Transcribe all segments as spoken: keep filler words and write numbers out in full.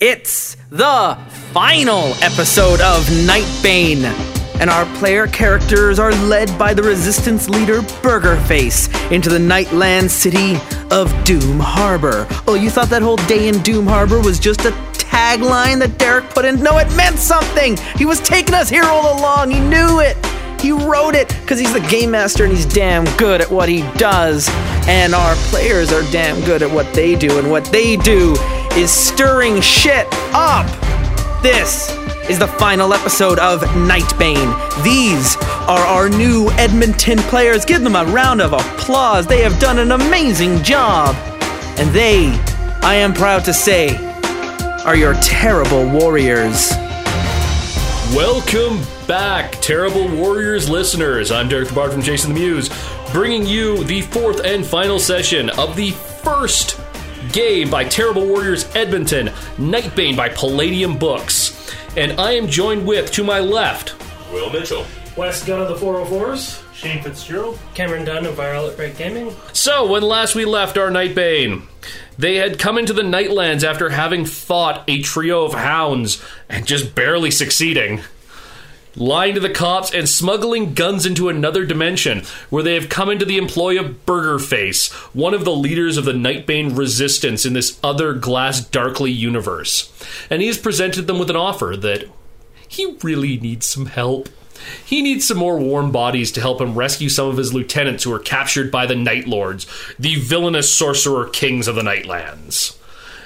It's the final episode of Nightbane, and our player characters are led by the resistance leader Burgerface into the Nightlands city of Doom Harbor. Oh, you thought that whole day in Doom Harbor was just a tagline that Derek put in? No, it meant something! He was taking us here all along, he knew it! He wrote it because he's the game master and he's damn good at what he does. And our players are damn good at what they do. And what they do is stirring shit up. This is the final episode of Nightbane. These are our new Edmonton players. Give them a round of applause. They have done an amazing job. And they, I am proud to say, are your terrible warriors. Welcome back, Terrible Warriors listeners. I'm Derek the Bard from Jason the Muse, bringing you the fourth and final session of the first game by Terrible Warriors Edmonton, Nightbane by Palladium Books. And I am joined with, to my left, Will Mitchell, West Gunn of the four oh fours, Shane Fitzgerald, Cameron Dunn of Viral it Break Gaming. So, when last we left our Nightbane, they had come into the Nightlands after having fought a trio of hounds and just barely succeeding, lying to the cops and smuggling guns into another dimension, where they have come into the employ of Burgerface, one of the leaders of the Nightbane resistance in this other glass darkly universe. And he has presented them with an offer that he really needs some help. He needs some more warm bodies to help him rescue some of his lieutenants who are captured by the Nightlords, the villainous sorcerer kings of the Nightlands.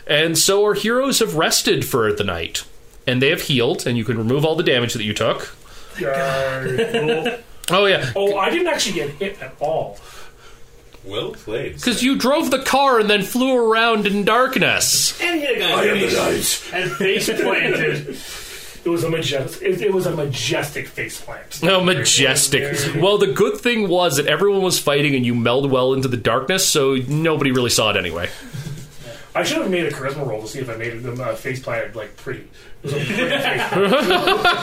And so our heroes have rested for the night, and they have healed, and you can remove all the damage that you took. God. Oh, yeah. Oh, I didn't actually get hit at all. Well played. Because you drove the car and then flew around in darkness. And hit a guy in the face. And face planted. It was a majestic. It was a majestic faceplant. No, majestic. Well, the good thing was that everyone was fighting, and you melded well into the darkness, so nobody really saw it anyway. I should have made a charisma roll to see if I made them uh, faceplant like pretty. It was a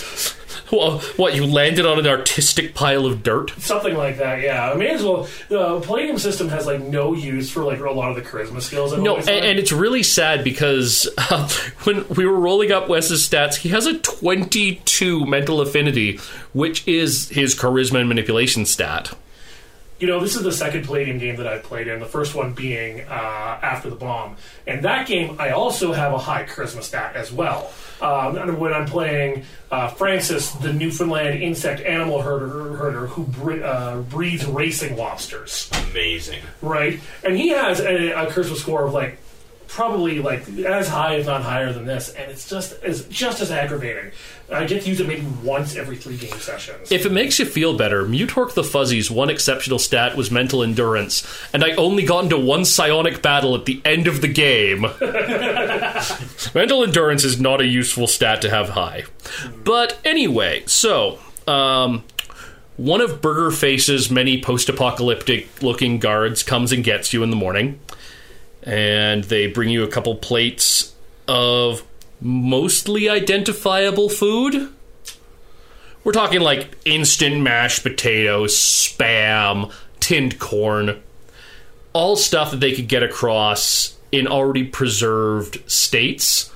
pretty. Well, what, you landed on an artistic pile of dirt? Something like that, yeah. I may as well. The Palladium system has like no use for like a lot of the charisma skills. I've no, and, and it's really sad because uh, when we were rolling up Wes's stats, he has a twenty-two mental affinity, which is his charisma and manipulation stat. You know, this is the second Palladium game that I've played in, the first one being uh, After the Bomb. And that game, I also have a high charisma stat as well. Um, when I'm playing uh, Francis, the Newfoundland insect animal herder, herder who bre- uh, breeds racing lobsters. Amazing. Right? And he has a, a charisma score of, like, probably, like, as high, if not higher than this. And it's just, it's just as aggravating. I get to use it maybe once every three game sessions. If it makes you feel better, Mutork the Fuzzy's one exceptional stat was mental endurance, and I only got into one psionic battle at the end of the game. Mental endurance is not a useful stat to have high. But anyway, so, um... one of Burgerface's many post-apocalyptic-looking guards comes and gets you in the morning, and they bring you a couple plates of mostly identifiable food. We're talking like instant mashed potatoes, Spam, tinned corn. All stuff that they could get across in already preserved states.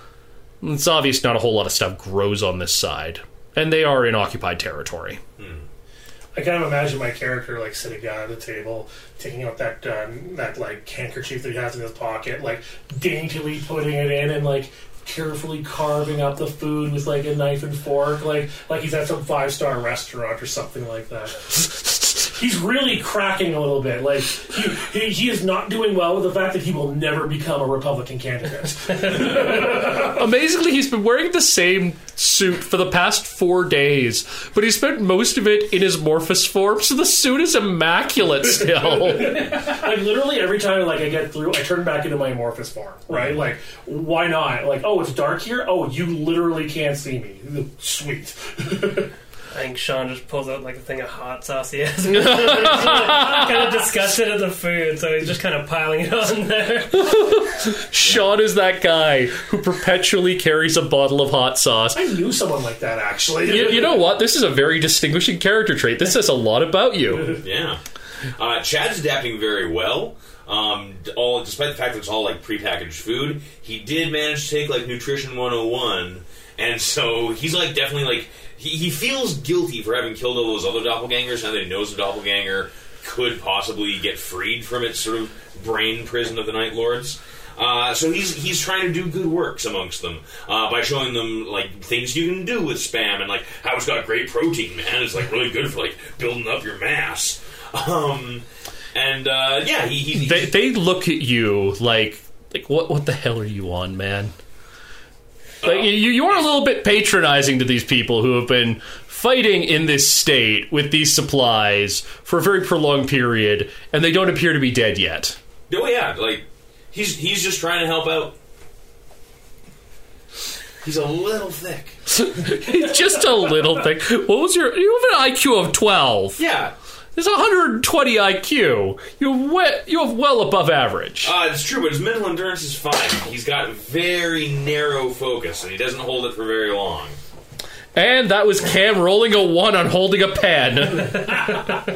It's obvious not a whole lot of stuff grows on this side. And they are in occupied territory. Hmm. I kind of imagine my character, like, sitting down at the table, taking out that, um, that like, handkerchief that he has in his pocket, like, daintily putting it in and, like, carefully carving up the food with, like, a knife and fork, like, like he's at some five-star restaurant or something like that. He's really cracking a little bit. Like, he, he, he is not doing well with the fact that he will never become a Republican candidate. Amazingly, he's been wearing the same suit for the past four days, but he spent most of it in his Morphous form, so the suit is immaculate still. Like, literally every time, like, I get through, I turn back into my Morphous form, right? Like, why not? Like, oh, it's dark here? Oh, you literally can't see me. Sweet. I think Sean just pulls out like a thing of hot sauce he has. He's kind of disgusted at the food, so he's just kind of piling it on there. Sean is that guy who perpetually carries a bottle of hot sauce. I knew someone like that, actually. You, you know what? This is a very distinguishing character trait. This says a lot about you. Yeah. Uh, Chad's adapting very well. Um, all despite the fact that it's all like prepackaged food, he did manage to take like Nutrition one oh one, and so he's like definitely like he, he feels guilty for having killed all those other doppelgangers now that he knows the doppelganger could possibly get freed from its sort of brain prison of the Nightlords. Uh, so he's he's trying to do good works amongst them uh, by showing them like things you can do with spam and like how it's got great protein, man. It's like really good for like building up your mass. Um, and uh, yeah, he, he, he they they look at you like like what what the hell are you on, man? Like uh, you you are a little bit patronizing to these people who have been fighting in this state with these supplies for a very prolonged period, and they don't appear to be dead yet. Oh yeah, like. He's he's just trying to help out. He's a little thick. Just a little thick. What was your... You have an I Q of twelve. Yeah. There's one hundred twenty I Q. You we, you have well above average. Uh, it's true, but his mental endurance is fine. He's got very narrow focus, and he doesn't hold it for very long. And that was Cam rolling a one on holding a pen. I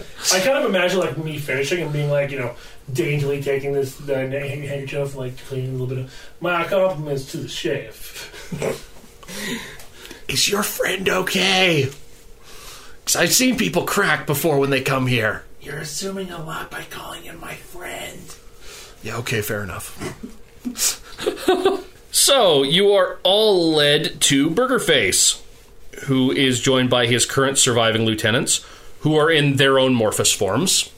kind of imagine, like, me finishing and being like, you know... daintily taking this uh, handkerchief and like cleaning a little bit of my compliments to the chef. Is your friend okay? Because I've seen people crack before when they come here. You're assuming a lot by calling him my friend. Yeah, okay, fair enough. So, you are all led to Burgerface, who is joined by his current surviving lieutenants, who are in their own Morphus forms.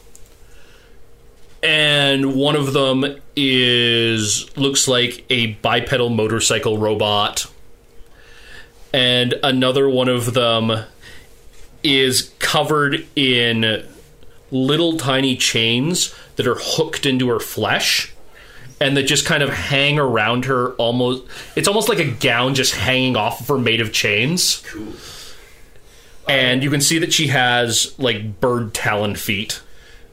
And one of them is looks like a bipedal motorcycle robot. And another one of them is covered in little tiny chains that are hooked into her flesh and that just kind of hang around her almost... It's almost like a gown just hanging off of her made of chains. Cool. And you can see that she has, like, bird talon feet.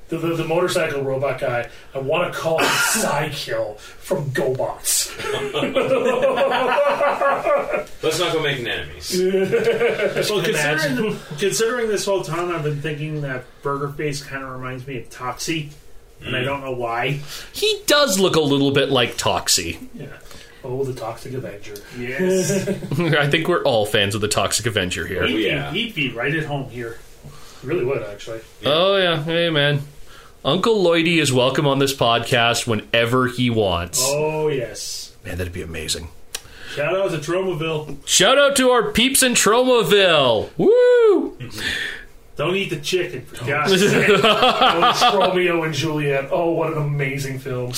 The, the, the motorcycle robot guy, I want to call him Cy-Kill from GoBots. Let's not go making enemies. Well, considering, considering this whole time, I've been thinking that Burgerface kind of reminds me of Toxie, mm. and I don't know why. He does look a little bit like Toxie. Yeah. Oh, the Toxic Avenger. Yes. I think we're all fans of the Toxic Avenger here. He'd be, yeah. he'd be right at home here. Really would, actually. Yeah. Oh, yeah. Hey, man. Uncle Lloydie is welcome on this podcast whenever he wants. Oh, yes. Man, that'd be amazing. Shout out to Tromaville. Shout out to our peeps in Tromaville. Woo! Don't eat the chicken, for God's sake. Oh, Romeo and Juliet. Oh, what an amazing film.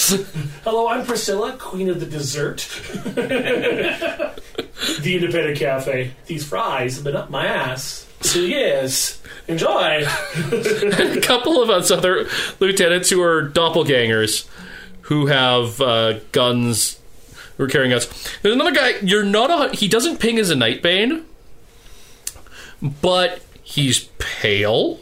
Hello, I'm Priscilla, Queen of the Dessert. The Independent Cafe. These fries have been up my ass. So yes, enjoy. A couple of us other lieutenants who are doppelgangers who have uh, guns who are carrying guns. There's another guy, you're not a, he doesn't ping as a Nightbane, but he's pale.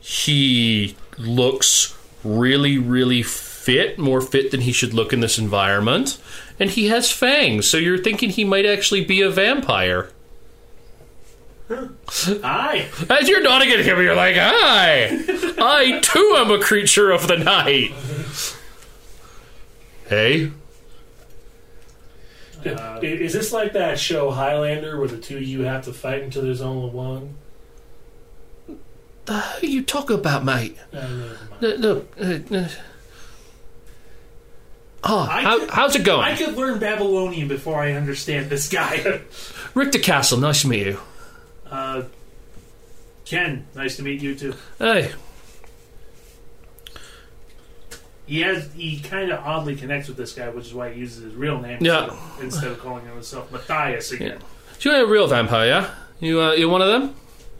He looks really, really fit, more fit than he should look in this environment. And he has fangs, so you're thinking he might actually be a vampire. Hi. As you're nodding at him, you're like, hi. I, too, am a creature of the night. Hey? Uh, Is this like that show Highlander where the two of you have to fight until there's only one? The hell you talk about, mate? No, no, no. Look, look, look. Oh, how, could, how's it going? I could learn Babylonian before I understand this guy. Richter Castle, nice to meet you. Uh, Ken, nice to meet you too. Hey. He has he kind of oddly connects with this guy, which is why he uses his real name yeah. instead, of, instead of calling himself Matthias again. Yeah. So you're a real vampire, yeah? You uh, you're one of them?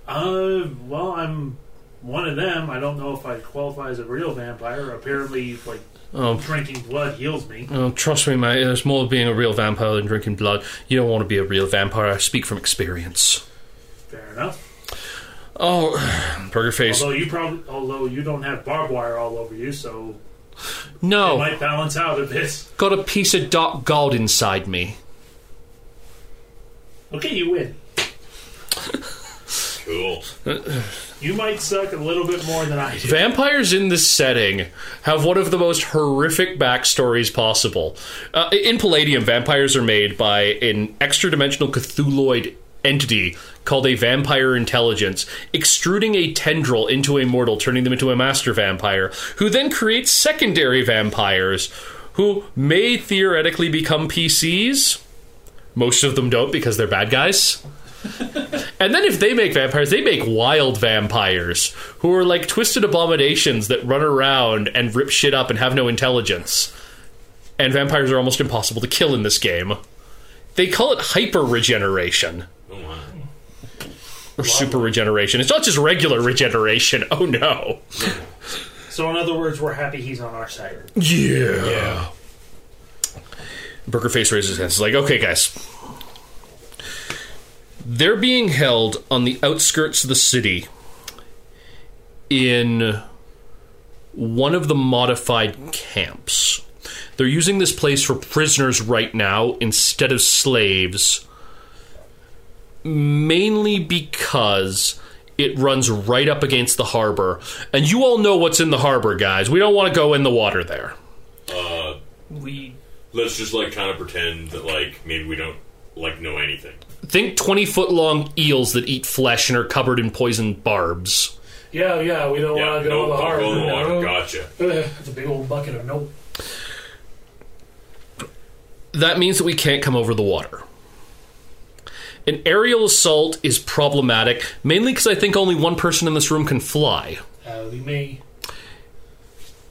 Uh, well, I'm one of them. I don't know if I qualify as a real vampire. Apparently, like oh. drinking blood heals me. Oh, trust me, mate. It's more being a real vampire than drinking blood. You don't want to be a real vampire. I speak from experience. Fair enough. Oh, Burgerface. Although you probably, although you don't have barbed wire all over you, so no, it might balance out a bit. Got a piece of dark gold inside me. Okay, you win. Cool. You might suck a little bit more than I do. Vampires in this setting have one of the most horrific backstories possible. Uh, in Palladium, vampires are made by an extra-dimensional Cthulhuid entity called a vampire intelligence, extruding a tendril into a mortal, turning them into a master vampire, who then creates secondary vampires who may theoretically become P Cs. Most of them don't because they're bad guys. And then if they make vampires, they make wild vampires who are like twisted abominations that run around and rip shit up and have no intelligence. And vampires are almost impossible to kill in this game. They call it hyper-regeneration. Oh, wow. Or super-regeneration. It's not just regular regeneration. Oh, no. So, in other words, we're happy he's on our side. Yeah. Yeah. Burgerface raises his hands. He's like, okay, guys. They're being held on the outskirts of the city in one of the modified camps. They're using this place for prisoners right now instead of slaves, mainly because it runs right up against the harbor. And you all know what's in the harbor, guys. We don't want to go in the water there. Uh, we... Let's just, like, kind of pretend that, like, maybe we don't, like, know anything. Think twenty-foot-long eels that eat flesh and are covered in poisoned barbs. Yeah, yeah, we don't yeah, want to go in the harbor. Go in the water, gotcha. It's a big old bucket of nope. That means that we can't come over the water. An aerial assault is problematic, mainly because I think only one person in this room can fly. Howdy me.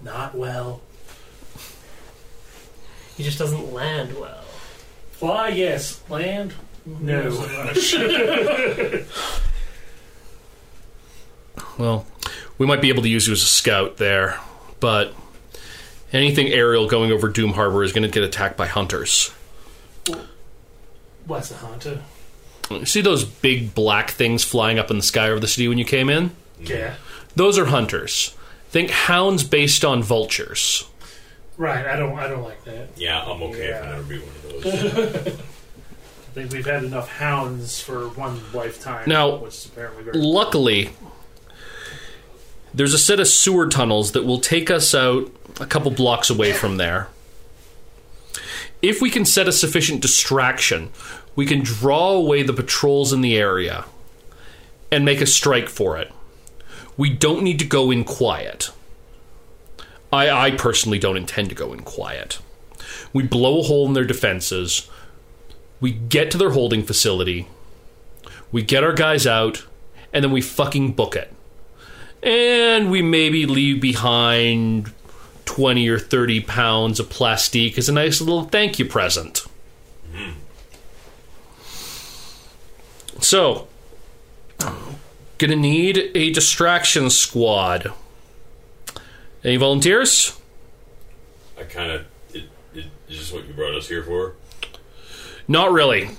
Not well. He just doesn't land well. Fly, yes. Land, no. Well, we might be able to use you as a scout there, but anything aerial going over Doom Harbor is going to get attacked by hunters. What's a hunter? You see those big black things flying up in the sky over the city when you came in? Yeah. Those are hunters. Think hounds based on vultures. Right, I don't I don't like that. Yeah, I'm okay yeah. if I never be one of those. I think we've had enough hounds for one lifetime. Now, which is apparently very luckily, cool. There's a set of sewer tunnels that will take us out a couple blocks away from there. If we can set a sufficient distraction, we can draw away the patrols in the area and make a strike for it. We don't need to go in quiet. I, I personally don't intend to go in quiet. We blow a hole in their defenses. We get to their holding facility. We get our guys out, and then we fucking book it. And we maybe leave behind twenty or thirty pounds of plastique as a nice little thank you present. Mm. So, gonna need a distraction squad. Any volunteers? I kind of... It, it, is this what you brought us here for? Not really.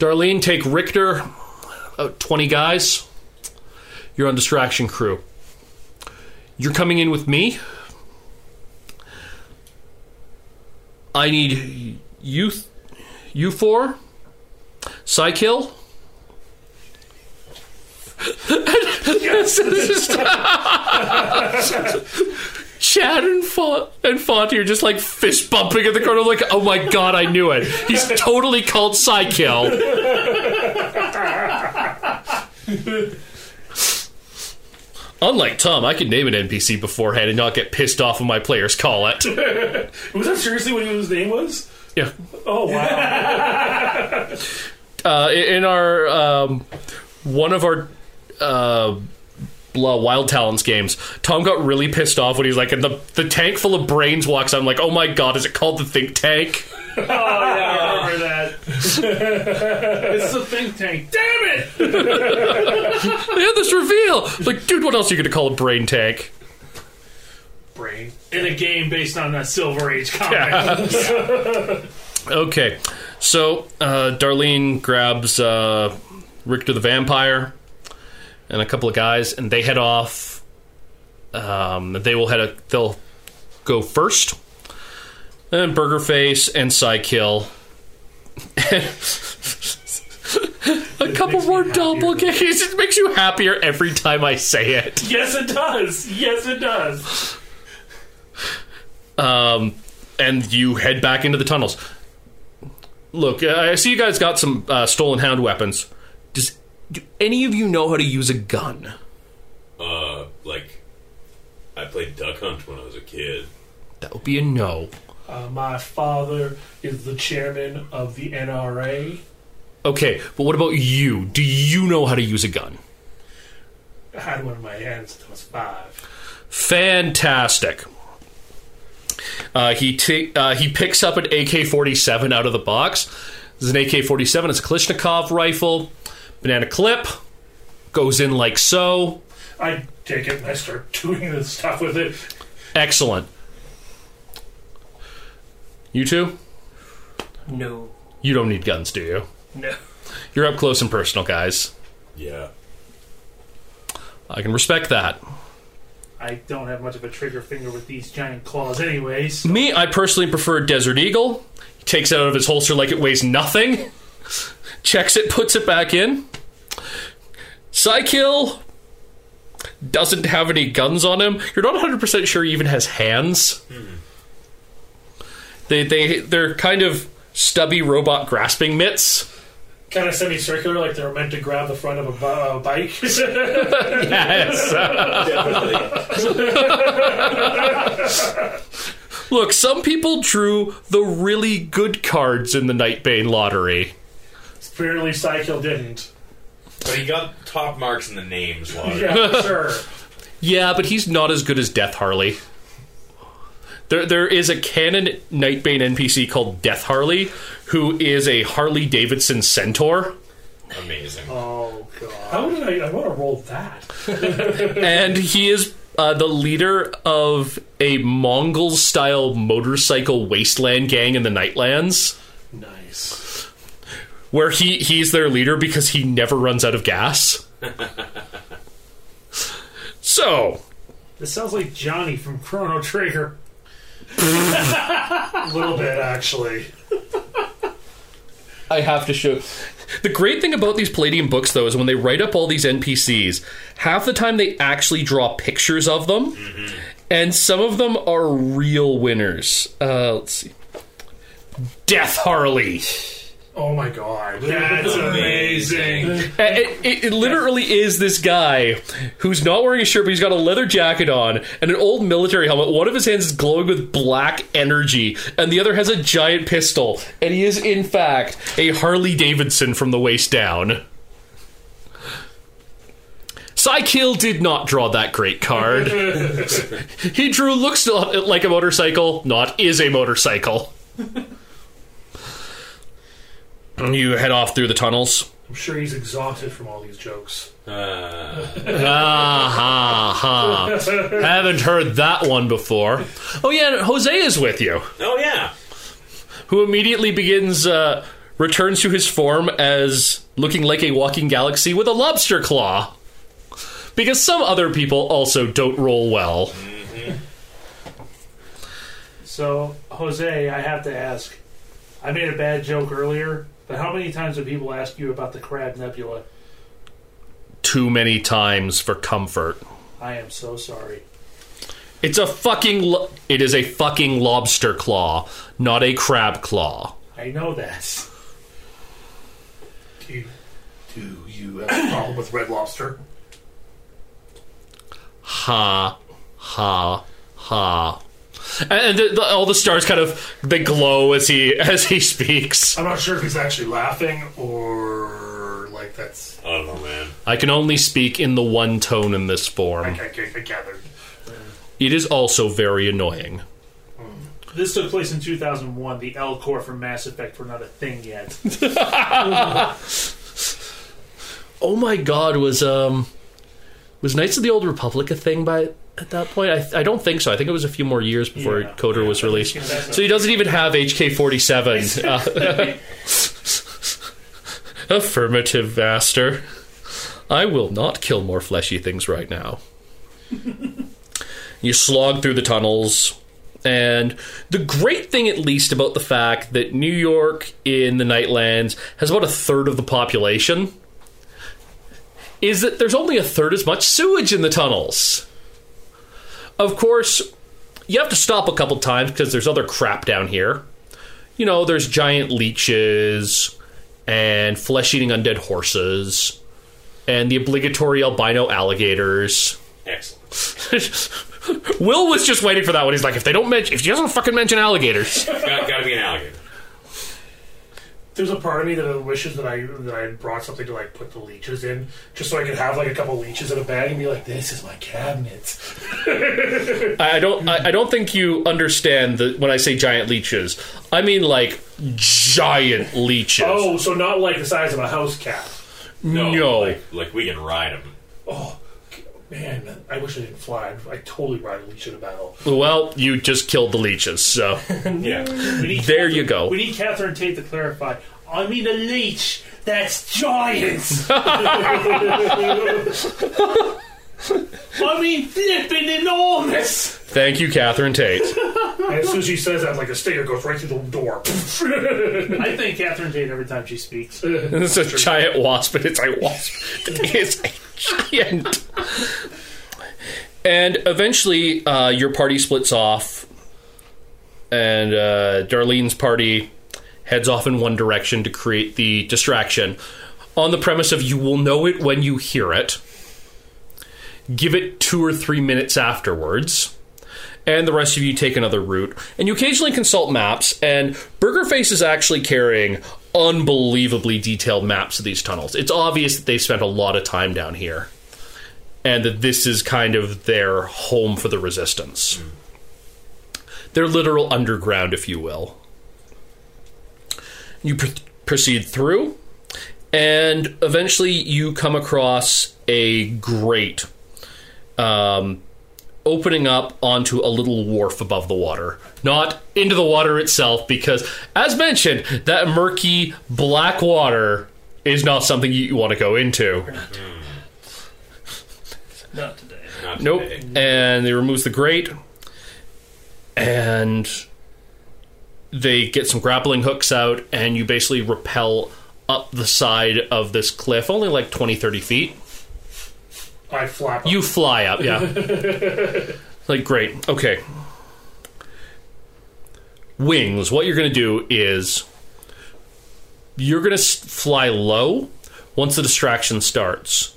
Darlene, take Richter, about twenty guys. You're on distraction crew. You're coming in with me. I need you, you four, Cy-Kill. Chad and Fa- and Fonty are just like fist bumping at the corner. I'm like, oh my god, I knew it. He's totally called Cy-Kill. Unlike Tom, I could name an N P C beforehand and not get pissed off when my players call it. Was that seriously what his name was? Yeah. Oh, wow. uh, in our, um, one of our uh, Wild Talents games, Tom got really pissed off when he's like, and the, the tank full of brains walks out. I'm like, oh my god, is it called the think tank? Oh, yeah, I remember that. It's the think tank. Damn it! They had this reveal. Like, dude, what else are you going to call a brain tank? Brain. In a game based on a Silver Age comic. Yeah. Okay. So, uh, Darlene grabs uh, Richter the Vampire and a couple of guys, and they head off. Um, they will head... A, they'll go first. And Burgerface and Cy-Kill. A couple more doppelgangers. It just makes you happier every time I say it. Yes, it does. Yes, it does. Um, and you head back into the tunnels. Look, I see you guys got some uh, stolen hound weapons. Does do any of you know how to use a gun? Uh, like, I played duck hunt when I was a kid. That would be a no. Uh, my father is the chairman of the N R A. Okay, but what about you? Do you know how to use a gun? I had one in my hands since I was five. Fantastic. Uh, he t- uh, he picks up an A K forty-seven out of the box. This is an A K forty-seven. It's a Kalashnikov rifle. Banana clip. Goes in like so. I take it and I start doing this stuff with it. Excellent. You two? No. You don't need guns, do you? No. You're up close and personal, guys. Yeah. I can respect that. I don't have much of a trigger finger with these giant claws anyways. So. Me, I personally prefer Desert Eagle. He takes it out of his holster like it weighs nothing. Checks it, puts it back in. Cy-Kill doesn't have any guns on him. You're not one hundred percent sure he even has hands. Mm-hmm. They, they, they're kind of stubby robot grasping mitts. Kind of semicircular, like they were meant to grab the front of a uh, bike. Yes. Definitely. Look, some people drew the really good cards in the Nightbane lottery. Apparently Cy-Kill didn't. But he got top marks in the names lottery. Yeah, sure. Yeah, but he's not as good as Death Harley. There, there is a canon Nightbane N P C called Death Harley, who is a Harley Davidson centaur. Amazing! Oh god! How did I? I want to roll that. And he is uh, the leader of a Mongol-style motorcycle wasteland gang in the Nightlands. Nice. Where he he's their leader because he never runs out of gas. So. This sounds like Johnny from Chrono Trigger. A little bit, actually. I have to show. The great thing about these Palladium books, though, is when they write up all these N P Cs, half the time they actually draw pictures of them, mm-hmm. and some of them are real winners. Uh, let's see. Death Harley. Oh my god, that's amazing. It, it, it literally is this guy who's not wearing a shirt, but he's got a leather jacket on and an old military helmet. One of his hands is glowing with black energy, and the other has a giant pistol. And he is, in fact, a Harley Davidson from the waist down. Cy-Kill did not draw that great card. He drew looks like a motorcycle, not is a motorcycle. You head off through the tunnels. I'm sure he's exhausted from all these jokes. Uh. Ah, ha, ha. Haven't heard that one before. Oh, yeah, Jose is with you. Oh, yeah. Who immediately begins, uh, returns to his form as looking like a walking galaxy with a lobster claw. Because some other people also don't roll well. Mm-hmm. So, Jose, I have to ask. I made a bad joke earlier. But how many times do people ask you about the Crab Nebula? Too many times for comfort. I am so sorry. It's a fucking... Lo- it is a fucking lobster claw, not a crab claw. I know that. Do you, do you have a problem with Red Lobster? Ha, ha, ha. And the, the, all the stars kind of, they glow as he as he speaks. I'm not sure if he's actually laughing or like that's... I don't know, man. I can only speak in the one tone in this form. I, I, I gathered. It is also very annoying. Mm. This took place in two thousand one. The L-Core from Mass Effect were not a thing yet. Oh my god, was um was Knights of the Old Republic a thing by... At that point, I, th- I don't think so. I think it was a few more years before yeah, Coder yeah, was released. So he doesn't even have H K forty-seven. Uh, affirmative, Master. I will not kill more fleshy things right now. You slog through the tunnels, And the great thing, at least, about the fact that New York in the Nightlands has about a third of the population is that there's only a third as much sewage in the tunnels. Of course, you have to stop a couple times because there's other crap down here. You know, there's giant leeches and flesh-eating undead horses and the obligatory albino alligators. Excellent. Will was just waiting for that one. He's like, if they don't mention, if she doesn't fucking mention alligators, got, gotta be an alligator. There's a part of me that wishes that I that I brought something to like put the leeches in, just so I could have like a couple leeches in a bag and be like, this is my cabinet. I don't, I, I don't think you understand the, when I say giant leeches, I mean like giant leeches. Oh, so not like the size of a house cat. No, no. Like, like we can ride them. Oh. Man, I wish I didn't fly. I totally ride a leech in a battle. Well, you just killed the leeches, so... yeah. There Catherine, you go. We need Catherine Tate to clarify. I mean a leech. That's giants. I mean flipping enormous. Thank you, Catherine Tate. And as soon as she says that, like a stinger goes right through the door. I think Catherine Tate every time she speaks. It's a giant wasp, and it's a wasp. It's a giant. And eventually, uh, your party splits off, and uh, Darlene's party heads off in one direction to create the distraction on the premise of you will know it when you hear it. Give it two or three minutes afterwards, and the rest of you take another route. And you occasionally consult maps, and Burgerface is actually carrying unbelievably detailed maps of these tunnels. It's obvious that they spent a lot of time down here, and that this is kind of their home for the resistance. Mm. Their literal underground, if you will. You pr- proceed through, and eventually you come across a grate Um, opening up onto a little wharf above the water. Not into the water itself, because, as mentioned, that murky, black water is not something you want to go into. We're not doing that. Not today. Not nope. Today. And they remove the grate, and they get some grappling hooks out, and you basically rappel up the side of this cliff, only like twenty, thirty feet. I flap up. You fly up, yeah. Like, great. Okay. Wings. What you're going to do is you're going to fly low once the distraction starts.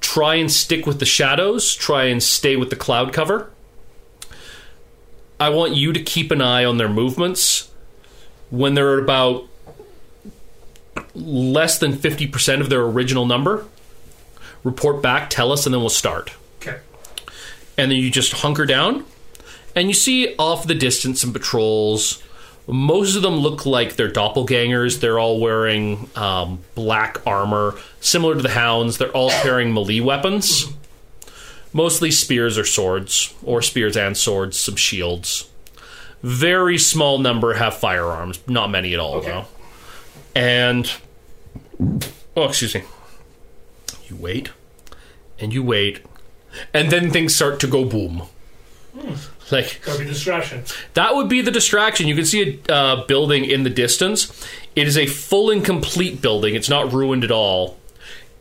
Try and stick with the shadows. Try and stay with the cloud cover. I want you to keep an eye on their movements. When they're about less than fifty percent of their original number, report back, tell us, and then we'll start. Okay. And then you just hunker down, and you see off the distance some patrols. Most of them look like they're doppelgangers. They're all wearing um, black armor, similar to the hounds. They're all carrying melee weapons, mostly spears or swords, or spears and swords, some shields. Very small number have firearms. Not many at all, okay. Though. And... Oh, excuse me. You wait, and you wait, and then things start to go boom. Mm. Like, that would be distraction. That would be the distraction. You can see a uh, building in the distance. It is a full and complete building. It's not ruined at all.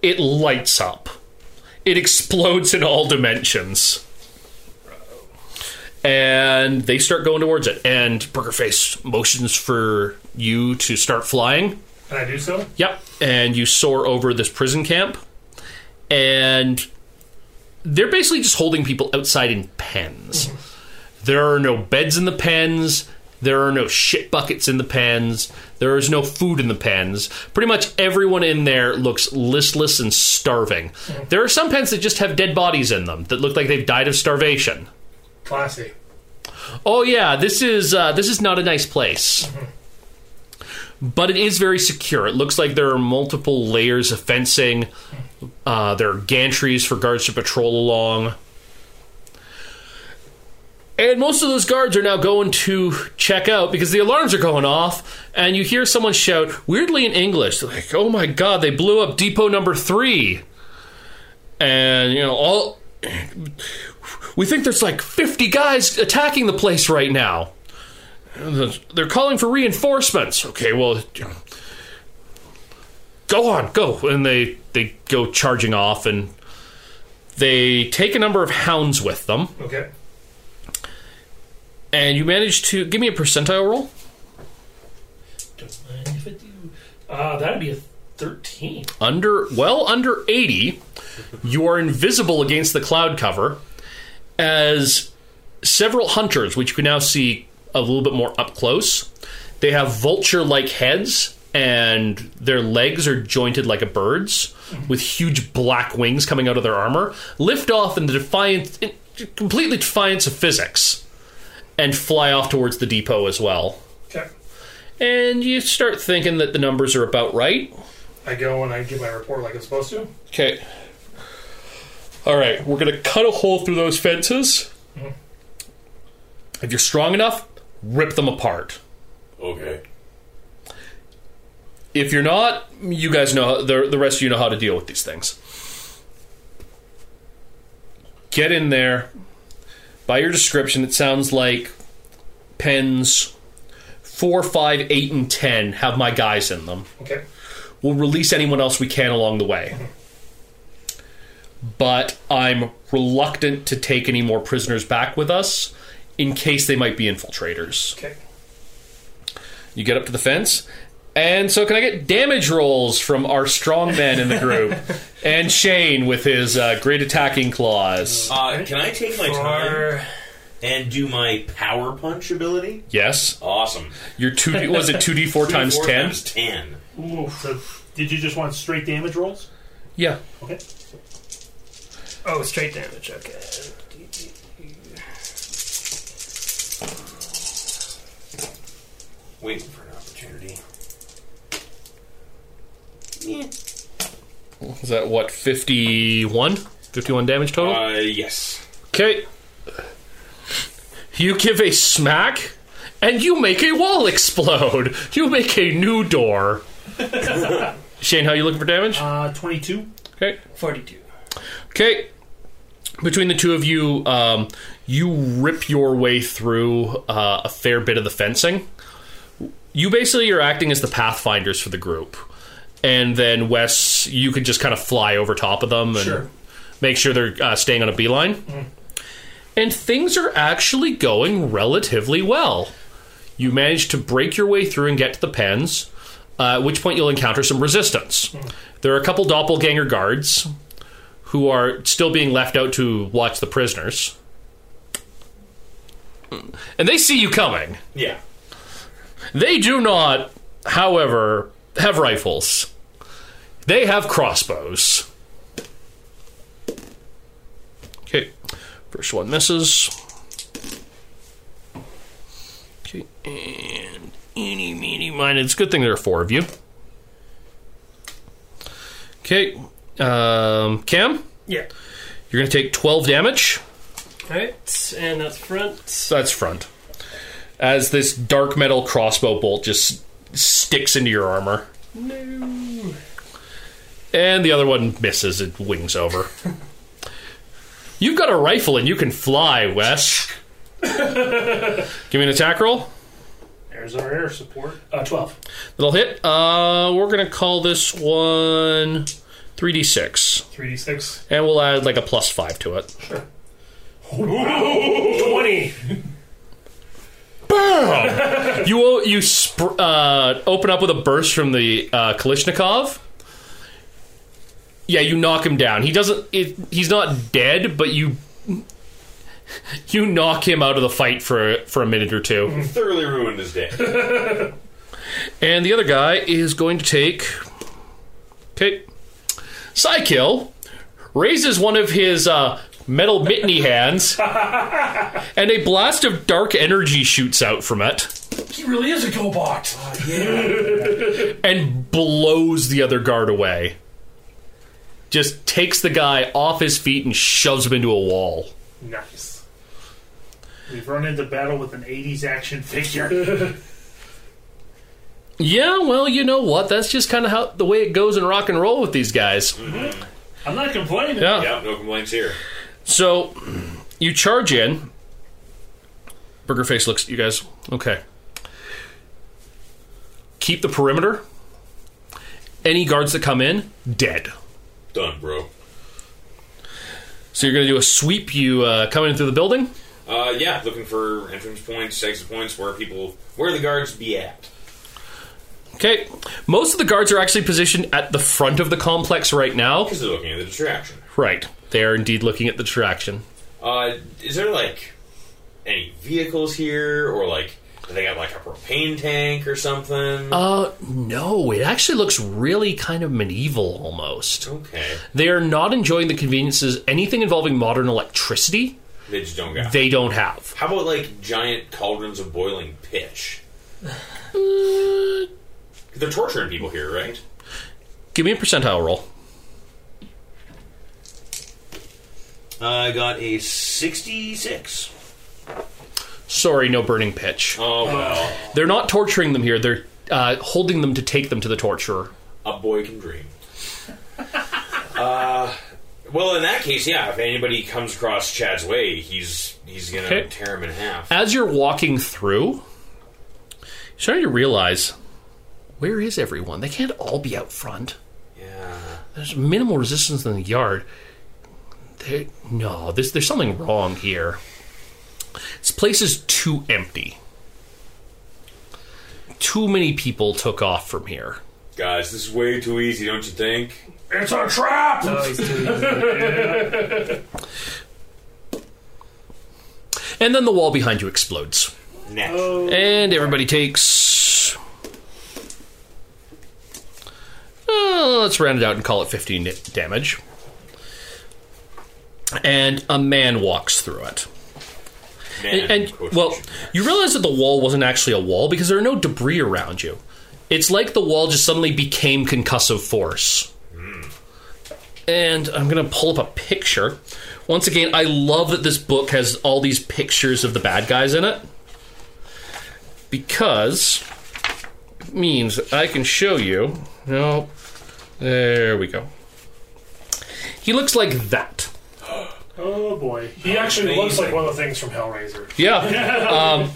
It lights up. It explodes in all dimensions. And they start going towards it. And Burgerface motions for you to start flying. Can I do so? Yep. And you soar over this prison camp. And they're basically just holding people outside in pens. Mm-hmm. There are no beds in the pens. There are no shit buckets in the pens. There is no food in the pens. Pretty much everyone in there looks listless and starving. Mm-hmm. There are some pens that just have dead bodies in them that look like they've died of starvation. Classy. Oh, yeah. This is, uh, this is not a nice place. Mm-hmm. But it is very secure. It looks like there are multiple layers of fencing. Uh, there are gantries for guards to patrol along. And most of those guards are now going to check out because the alarms are going off. And you hear someone shout, weirdly in English, like, oh my God, they blew up depot number three. And, you know, all... we think there's like fifty guys attacking the place right now. They're calling for reinforcements. Okay, well, go on, go. And they, they go charging off, and they take a number of hounds with them. Okay. And you manage to... Give me a percentile roll. Don't mind if I do. Uh, that'd be a thirteen. Under... Well, under eighty, you are invisible against the cloud cover as several hunters, which you can now see a little bit more up close. They have vulture-like heads, and their legs are jointed like a bird's, with huge black wings coming out of their armor, lift off in the defiance, in completely defiance of physics, and fly off towards the depot as well. Okay. And you start thinking that the numbers are about right. I go and I give my report like I'm supposed to. Okay. All right, we're going to cut a hole through those fences. Mm-hmm. If you're strong enough, rip them apart. Okay. If you're not, you guys know, the, the rest of you know how to deal with these things. Get in there. By your description, it sounds like pens four, five, eight, and ten have my guys in them. Okay. We'll release anyone else we can along the way. Mm-hmm. But I'm reluctant to take any more prisoners back with us in case they might be infiltrators. Okay. You get up to the fence... And so can I get damage rolls from our strong man in the group? And Shane with his uh, great attacking claws. Uh, can I take my time and do my power punch ability? Yes. Awesome. Your two D, was it two D four times ten? two D four times ten. Ooh, so did you just want straight damage rolls? Yeah. Okay. Oh, straight damage, okay. Waiting for an opportunity. Yeah. Is that what, fifty-one? fifty-one damage total? Uh, yes. Okay. You give a smack, and you make a wall explode. You make a new door. Shane, how are you looking for damage? Uh, twenty-two. Okay. forty-two. Okay. Between the two of you, um, you rip your way through uh, a fair bit of the fencing. You basically are acting as the pathfinders for the group. And then, Wes, you could just kind of fly over top of them and sure. make sure they're uh, staying on a beeline. Mm. And things are actually going relatively well. You manage to break your way through and get to the pens, uh, at which point you'll encounter some resistance. Mm. There are a couple doppelganger guards who are still being left out to watch the prisoners. And they see you coming. Yeah. They do not, however, have rifles. They have crossbows. Okay. First one misses. Okay. And eeny, meeny, miny. It's a good thing there are four of you. Okay. Um, Cam? Yeah. You're going to take twelve damage. All right. And that's front. That's front. As this dark metal crossbow bolt just sticks into your armor. No. And the other one misses. It wings over. You've got a rifle and you can fly, Wes. Give me an attack roll. There's our air support. Uh, twelve. That'll hit. Uh, we're going to call this one three d six. three d six. And we'll add like a plus five to it. Sure. Wow. twenty. Boom! you you sp- uh, open up with a burst from the uh, Kalashnikov. Yeah, you knock him down. He doesn't. It, he's not dead, but you you knock him out of the fight for for a minute or two. You thoroughly ruined his day. And the other guy is going to take. Okay, Cy-Kill raises one of his. Uh, metal mittenny hands, and a blast of dark energy shoots out from it. He really is a GoBot. Oh, yeah. And blows the other guard away. Just takes the guy off his feet and shoves him into a wall. Nice. We've run into battle with an eighties action figure. Yeah, well, you know what? That's just kind of how the way it goes in rock and roll with these guys. Mm-hmm. I'm not complaining. Yeah, yeah no complaints here. So, you charge in. Burgerface looks at you guys. Okay. Keep the perimeter. Any guards that come in, dead. Done, bro. So you're going to do a sweep. You uh, coming in through the building? Uh, yeah, looking for entrance points, exit points, where people, where the guards be at. Okay. Most of the guards are actually positioned at the front of the complex right now. Because they're looking at the distraction. Right. They are indeed looking at the distraction. Uh, is there, like, any vehicles here? Or, like, do they have, like, a propane tank or something? Uh, no. It actually looks really kind of medieval, almost. Okay. They are not enjoying the conveniences, anything involving modern electricity. They just don't got. They don't have. How about, like, giant cauldrons of boiling pitch? uh... They're torturing people here, right? Give me a percentile roll. I got a sixty-six. Sorry, no burning pitch. Oh, well. They're not torturing them here. They're uh, holding them to take them to the torturer. A boy can dream. uh, well, in that case, yeah, if anybody comes across Chad's way, he's, he's going to okay. tear him in half. As you're walking through, you're starting to realize... Where is everyone? They can't all be out front. Yeah. There's minimal resistance in the yard. They're, no, there's, there's something wrong here. This place is too empty. Too many people took off from here. Guys, this is way too easy, don't you think? It's a trap! No, it's too easy. And then the wall behind you explodes. Oh. And everybody takes... Uh, let's round it out and call it fifteen damage. And a man walks through it. Man, and, and well, you realize that the wall wasn't actually a wall because there are no debris around you. It's like the wall just suddenly became concussive force. Mm. And I'm going to pull up a picture. Once again, I love that this book has all these pictures of the bad guys in it. Because it means that I can show you... No. There we go. He looks like that. Oh, boy. He actually looks like one of the things from Hellraiser. Yeah. um,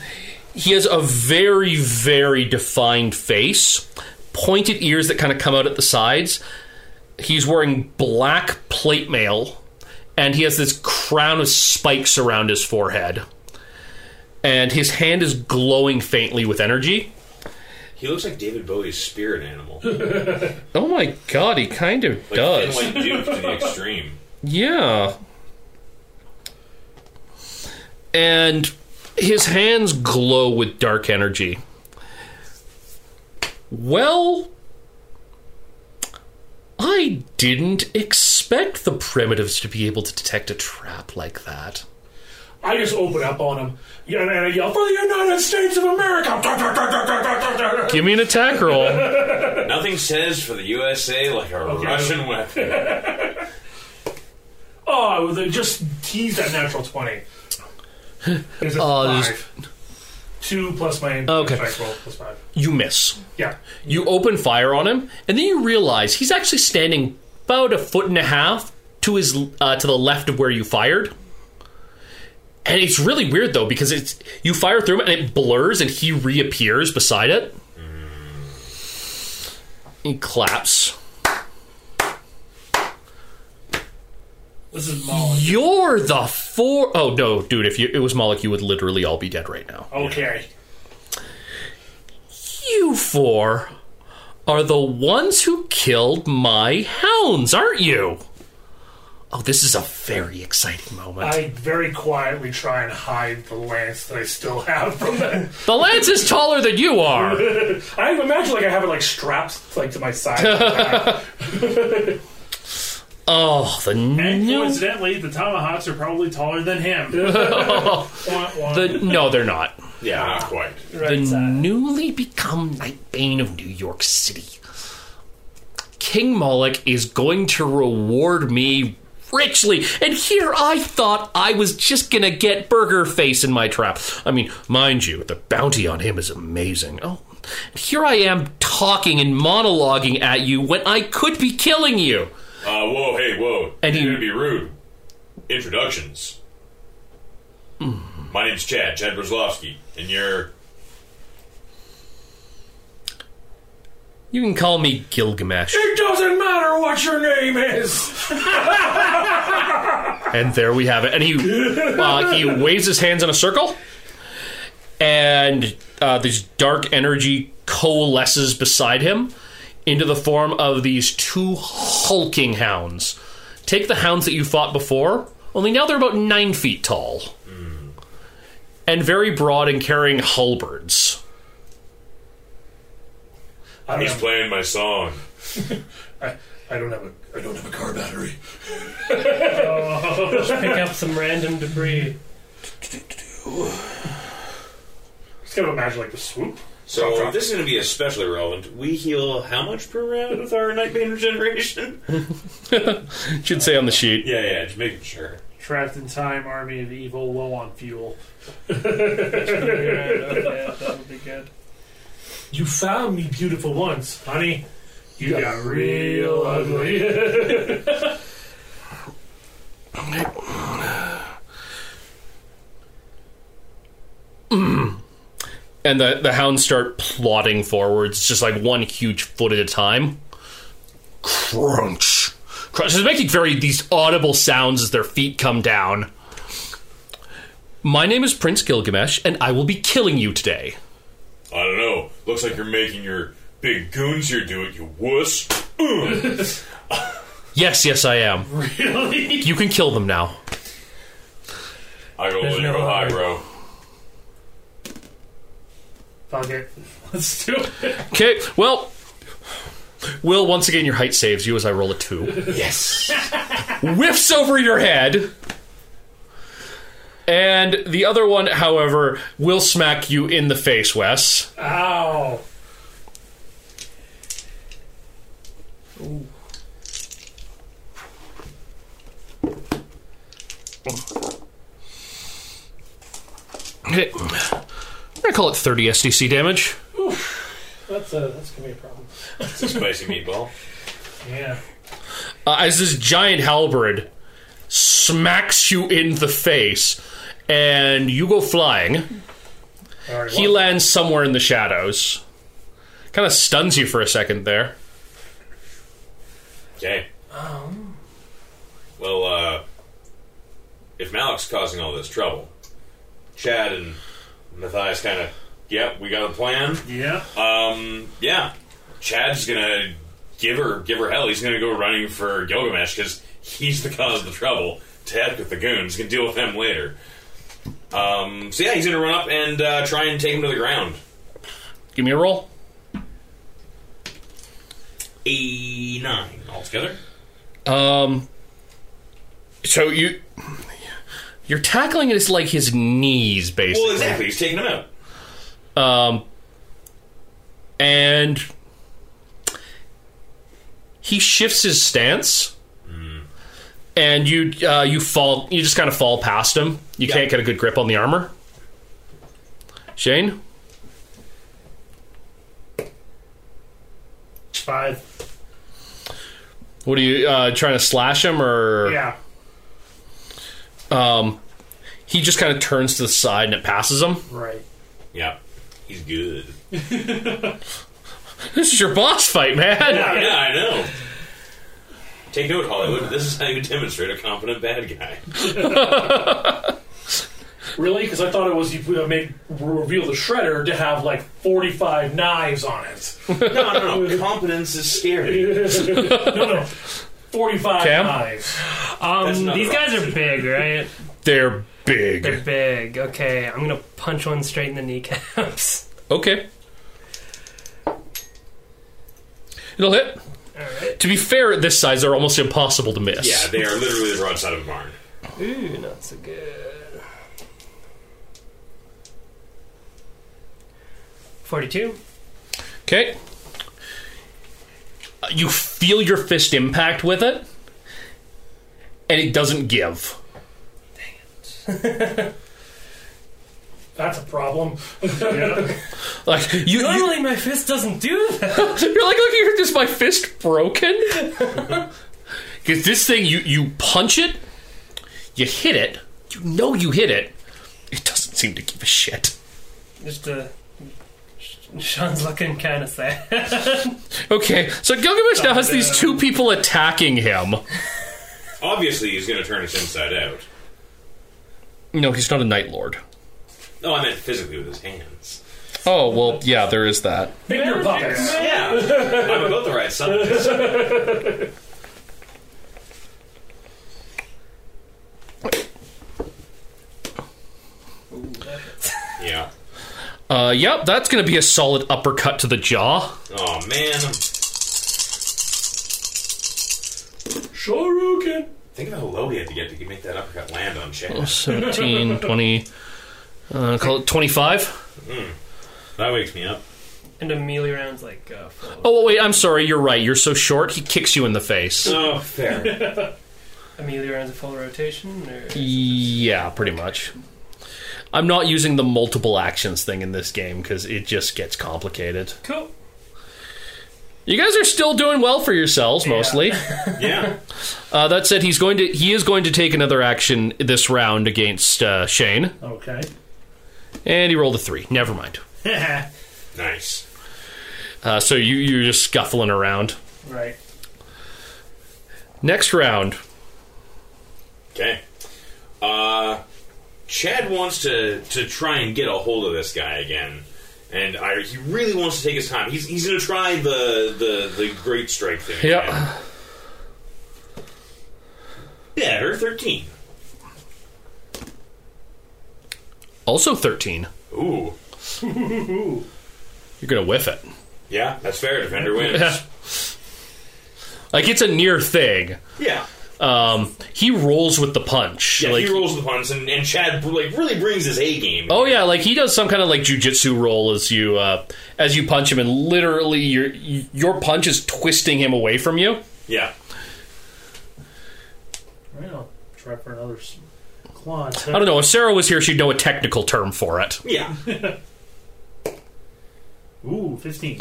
he has a very, very defined face, pointed ears that kind of come out at the sides. He's wearing black plate mail, and he has this crown of spikes around his forehead. And his hand is glowing faintly with energy. He looks like David Bowie's spirit animal. Oh my god, he kind of like does. Like Thin White Duke to the extreme. Yeah. And his hands glow with dark energy. Well, I didn't expect the primitives to be able to detect a trap like that. I just open up on him and I yell, "For the United States of America!" Give me an attack roll. Nothing says "for the U S A" like a okay. Russian weapon. Oh, they just teased that natural twenty. There's a uh, five. There's... Two plus my okay. attack roll plus five. You miss. Yeah. You open fire on him, and then you realize he's actually standing about a foot and a half to his uh, to the left of where you fired. And it's really weird, though, because it's you fire through him and it blurs and he reappears beside it. Mm. He claps. This is Malik. You're the four... Oh, no, dude, if you, it was Malik, you would literally all be dead right now. Okay. You four are the ones who killed my hounds, aren't you? Oh, this is a very exciting moment. I very quietly try and hide the lance that I still have from them. The lance is taller than you are. I imagine like I have it like strapped like to my side. Oh, the and no- coincidentally, the tomahawks are probably taller than him. the, no, they're not. Yeah, not quite. Right the side. Newly become Nightbane of New York City, King Malik is going to reward me richly. And here I thought I was just going to get Burgerface in my trap. I mean, mind you, the bounty on him is amazing. Oh, here I am talking and monologuing at you when I could be killing you. Uh, whoa, hey, whoa. And You're going to be rude. Introductions. My name's Chad, Chad Brzlowski, and you're... You can call me Gilgamesh. It doesn't matter what your name is! And there we have it. And he uh, he waves his hands in a circle, and uh, this dark energy coalesces beside him into the form of these two hulking hounds. Take the hounds that you fought before, only now they're about nine feet tall. Mm. And very broad and carrying halberds. I, I was have... playing my song. I, I don't have a I don't have a car battery. Oh, just pick up some random debris. Just gotta imagine like the swoop. So this is going to be especially relevant. We heal how much per round with our Nightbane regeneration? Should say on the sheet. Yeah, yeah, just making sure. Trapped in time, army of evil, low on fuel. That would be good. You found me beautiful once, honey. You got, got real ugly. And the, the hounds start plodding forwards, just like one huge foot at a time. Crunch. Crunch. It's making very these audible sounds as their feet come down. My name is Prince Gilgamesh, and I will be killing you today. I don't know. Looks like you're making your big goons here do it, you wuss. Yes, yes, I am. Really? You can kill them now. I go little no high, bro. Fuck it. Let's do it. Okay, well... Will, once again, your height saves you as I roll a two. Yes. Whiffs over your head... And the other one, however, will smack you in the face, Wes. Ow. Ooh. Okay. I'm going to call it thirty S D C damage. Oof. That's, uh, that's going to be a problem. It's a spicy meatball. Yeah. Uh, as this giant halberd smacks you in the face... And you go flying. Right, he lands somewhere in the shadows. Kind of stuns you for a second there. Okay. Um. Well, uh, if Malik's causing all this trouble, Chad and Matthias kind of, yep, yeah, we got a plan. Yeah. Um. Yeah. Chad's gonna give her give her hell. He's gonna go running for Gilgamesh because he's the cause of the trouble. Ted with the goons can deal with them later. Um, so yeah, he's going to run up and uh, try and take him to the ground. Give me a roll. A nine altogether. Um. So you, you're tackling his like his knees, basically. Well, exactly. He's taking him out. Um. And he shifts his stance. And you uh, you fall you just kind of fall past him. You yeah. can't get a good grip on the armor. Shane? Five. What are you uh, trying to slash him or yeah. Um he just kind of turns to the side and it passes him. Right. Yeah. He's good. This is your boss fight, man. Yeah, yeah I know. Take note, Hollywood. This is how you demonstrate a competent bad guy. Really? Because I thought it was you make reveal the shredder to have like forty-five knives on it. No, no, no. Competence is scary. no, no. forty-five Cam? Knives. Um, these guys are big, right? They're big. They're big. Okay, I'm gonna punch one straight in the kneecaps. Okay. It'll hit. All right. To be fair, at this size, they're almost impossible to miss. Yeah, they are literally the broadside of a barn. Ooh, not so good. forty-two. Okay. You feel your fist impact with it, and it doesn't give. Dang it. That's a problem. Yeah. Like you, normally you, my fist doesn't do that. You're like, look, here, is my fist broken? Because this thing, you, you punch it, you hit it, you know you hit it, seem to give a shit. Just uh, Sean's looking kind of sad. Okay, so Gilgamesh now has these two people attacking him. Obviously, he's going to turn us inside out. No, he's not a Nightlord. No, I meant physically with his hands. Oh, well, yeah, there is that. Finger puppets! Yeah! I'm about the right size. Yeah. Uh, yep, that's going to be a solid uppercut to the jaw. Oh, man. Shoryuken! Think of how low he had to get to make that uppercut land on Chad. Oh, seventeen, twenty, uh, call it twenty-five. Mm. That wakes me up. And Amelia rounds like... Uh, oh, wait, I'm sorry, you're right. You're so short, he kicks you in the face. Oh, fair. Amelia rounds a full rotation? Or yeah, pretty much. I'm not using the multiple actions thing in this game, because it just gets complicated. Cool. You guys are still doing well for yourselves, mostly. Yeah. Yeah. Uh, that said, he's going to, he is going to take another action this round against uh, Shane. Okay. And he rolled a three. Never mind. Nice. Uh, so you, you're just scuffling around. Right. Next round. Okay. Uh, Chad wants to, to try and get a hold of this guy again. And I, he really wants to take his time. He's he's going to try the, the, the great strike thing again. Yep. Better, thirteen. Also thirteen. Ooh. You're gonna whiff it. Yeah, that's fair. Defender wins. Yeah. Like, it's a near thing. Yeah. Um, he rolls with the punch. Yeah, like, he rolls with the punch, and, and Chad like really brings his A game. Oh yeah, like he does some kind of like jujitsu roll as you uh, as you punch him, and literally your your punch is twisting him away from you. Yeah. Well, I'll try for another claw. I don't know. If Sarah was here, she'd know a technical term for it. Yeah. Ooh, fifteen.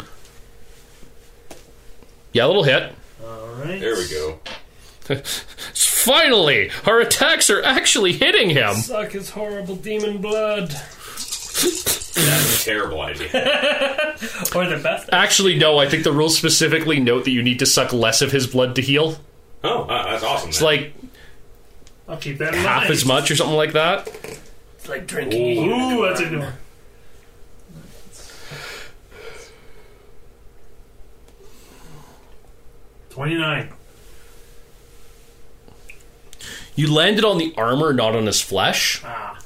Yeah, a little hit. All right. There we go. Finally, her attacks are actually hitting him. Suck his horrible demon blood. That's a terrible idea. Or the best. Actually, no, I think the rules specifically note that you need to suck less of his blood to heal. Oh, uh, that's awesome. It's then. Like I'll keep that half nice. As much or something like that. It's like drinking. Ooh, ooh that's a good one. twenty-nine. You landed on the armor, not on his flesh. Ah.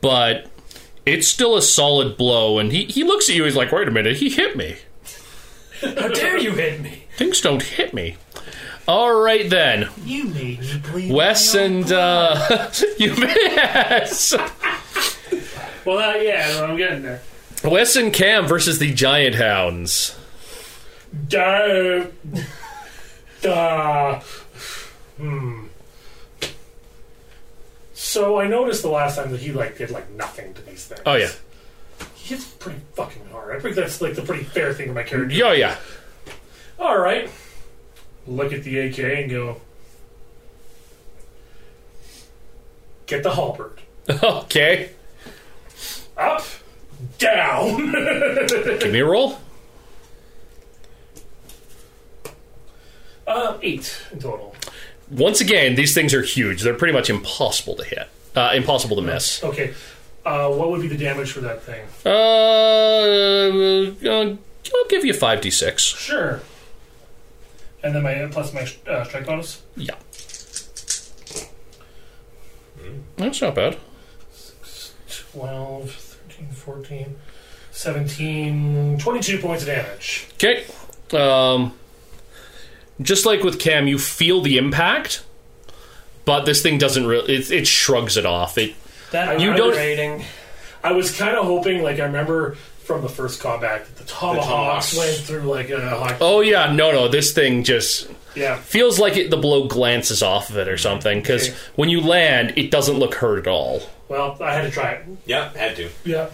But it's still a solid blow, and he, he looks at you, he's like, wait a minute, he hit me. How dare you hit me? Things don't hit me. All right, then. You made me bleed. Wes and, uh... you yes! Well, uh, yeah, I'm getting there. Wes and Cam versus the Giant Hounds. Duh. Duh. Hmm. So I noticed the last time that he like did like nothing to these things. Oh yeah, he hits pretty fucking hard. I think that's like the pretty fair thing of my character. Oh yeah. All right. Look at the A K and go. Get the halberd. Okay. Up, down. Give me a roll. Uh, eight in total. Once again, these things are huge. They're pretty much impossible to hit. Uh, impossible to miss. Okay. Uh, what would be the damage for that thing? Uh, uh I'll give you five d six. Sure. And then my plus my uh, strike bonus? Yeah. Mm. That's not bad. six, twelve, thirteen, fourteen, seventeen, twenty-two points of damage. Okay. Um... Just like with Cam, you feel the impact, but this thing doesn't really... It, it shrugs it off. It, that you don't. I was kind of hoping, like, I remember from the first combat, that the tomahawks went through, like, a... Hockey. Oh, yeah, no, no, this thing just... Yeah. Feels like it, the blow glances off of it or something, because okay. When you land, it doesn't look hurt at all. Well, I had to try it. Yeah, had to. Yeah.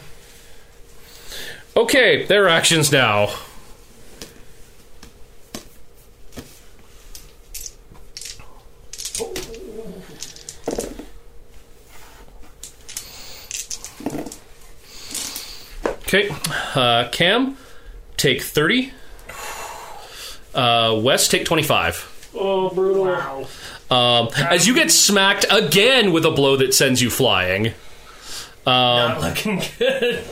Okay, their actions now. Okay. Uh, Cam, take thirty. Uh, Wes, take twenty-five. Oh, brutal. Wow. Um, as you get smacked again with a blow that sends you flying. Um, not looking good.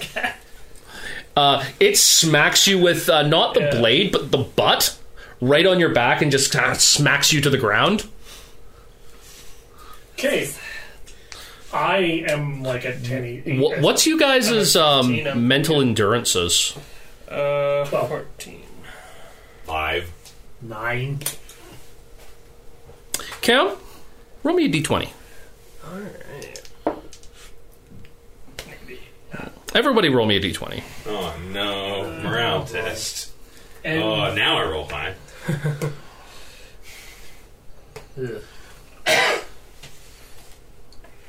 uh, it smacks you with uh, not the yeah. blade, but the butt right on your back and just uh, smacks you to the ground. Okay. I am like a ten. What, what's you guys' um, mental endurances? Uh, twelve. fourteen. five. nine. Cam, roll me a d twenty. Alright. Everybody roll me a d twenty. Oh, no. Uh, Morale test. And oh, now I roll high.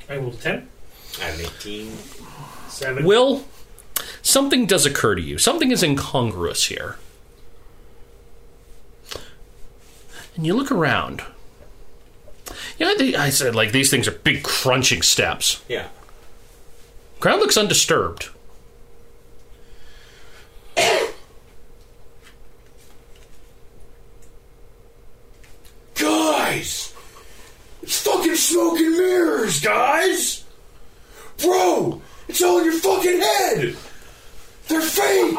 I rolled ten. I have eighteen. seven. Will, something does occur to you. Something is incongruous here. And you look around. You know, they, I said, like, these things are big crunching steps. Yeah. Ground looks undisturbed. Guys! It's fucking smoke and mirrors, guys! Bro! It's all in your fucking head! They're fake!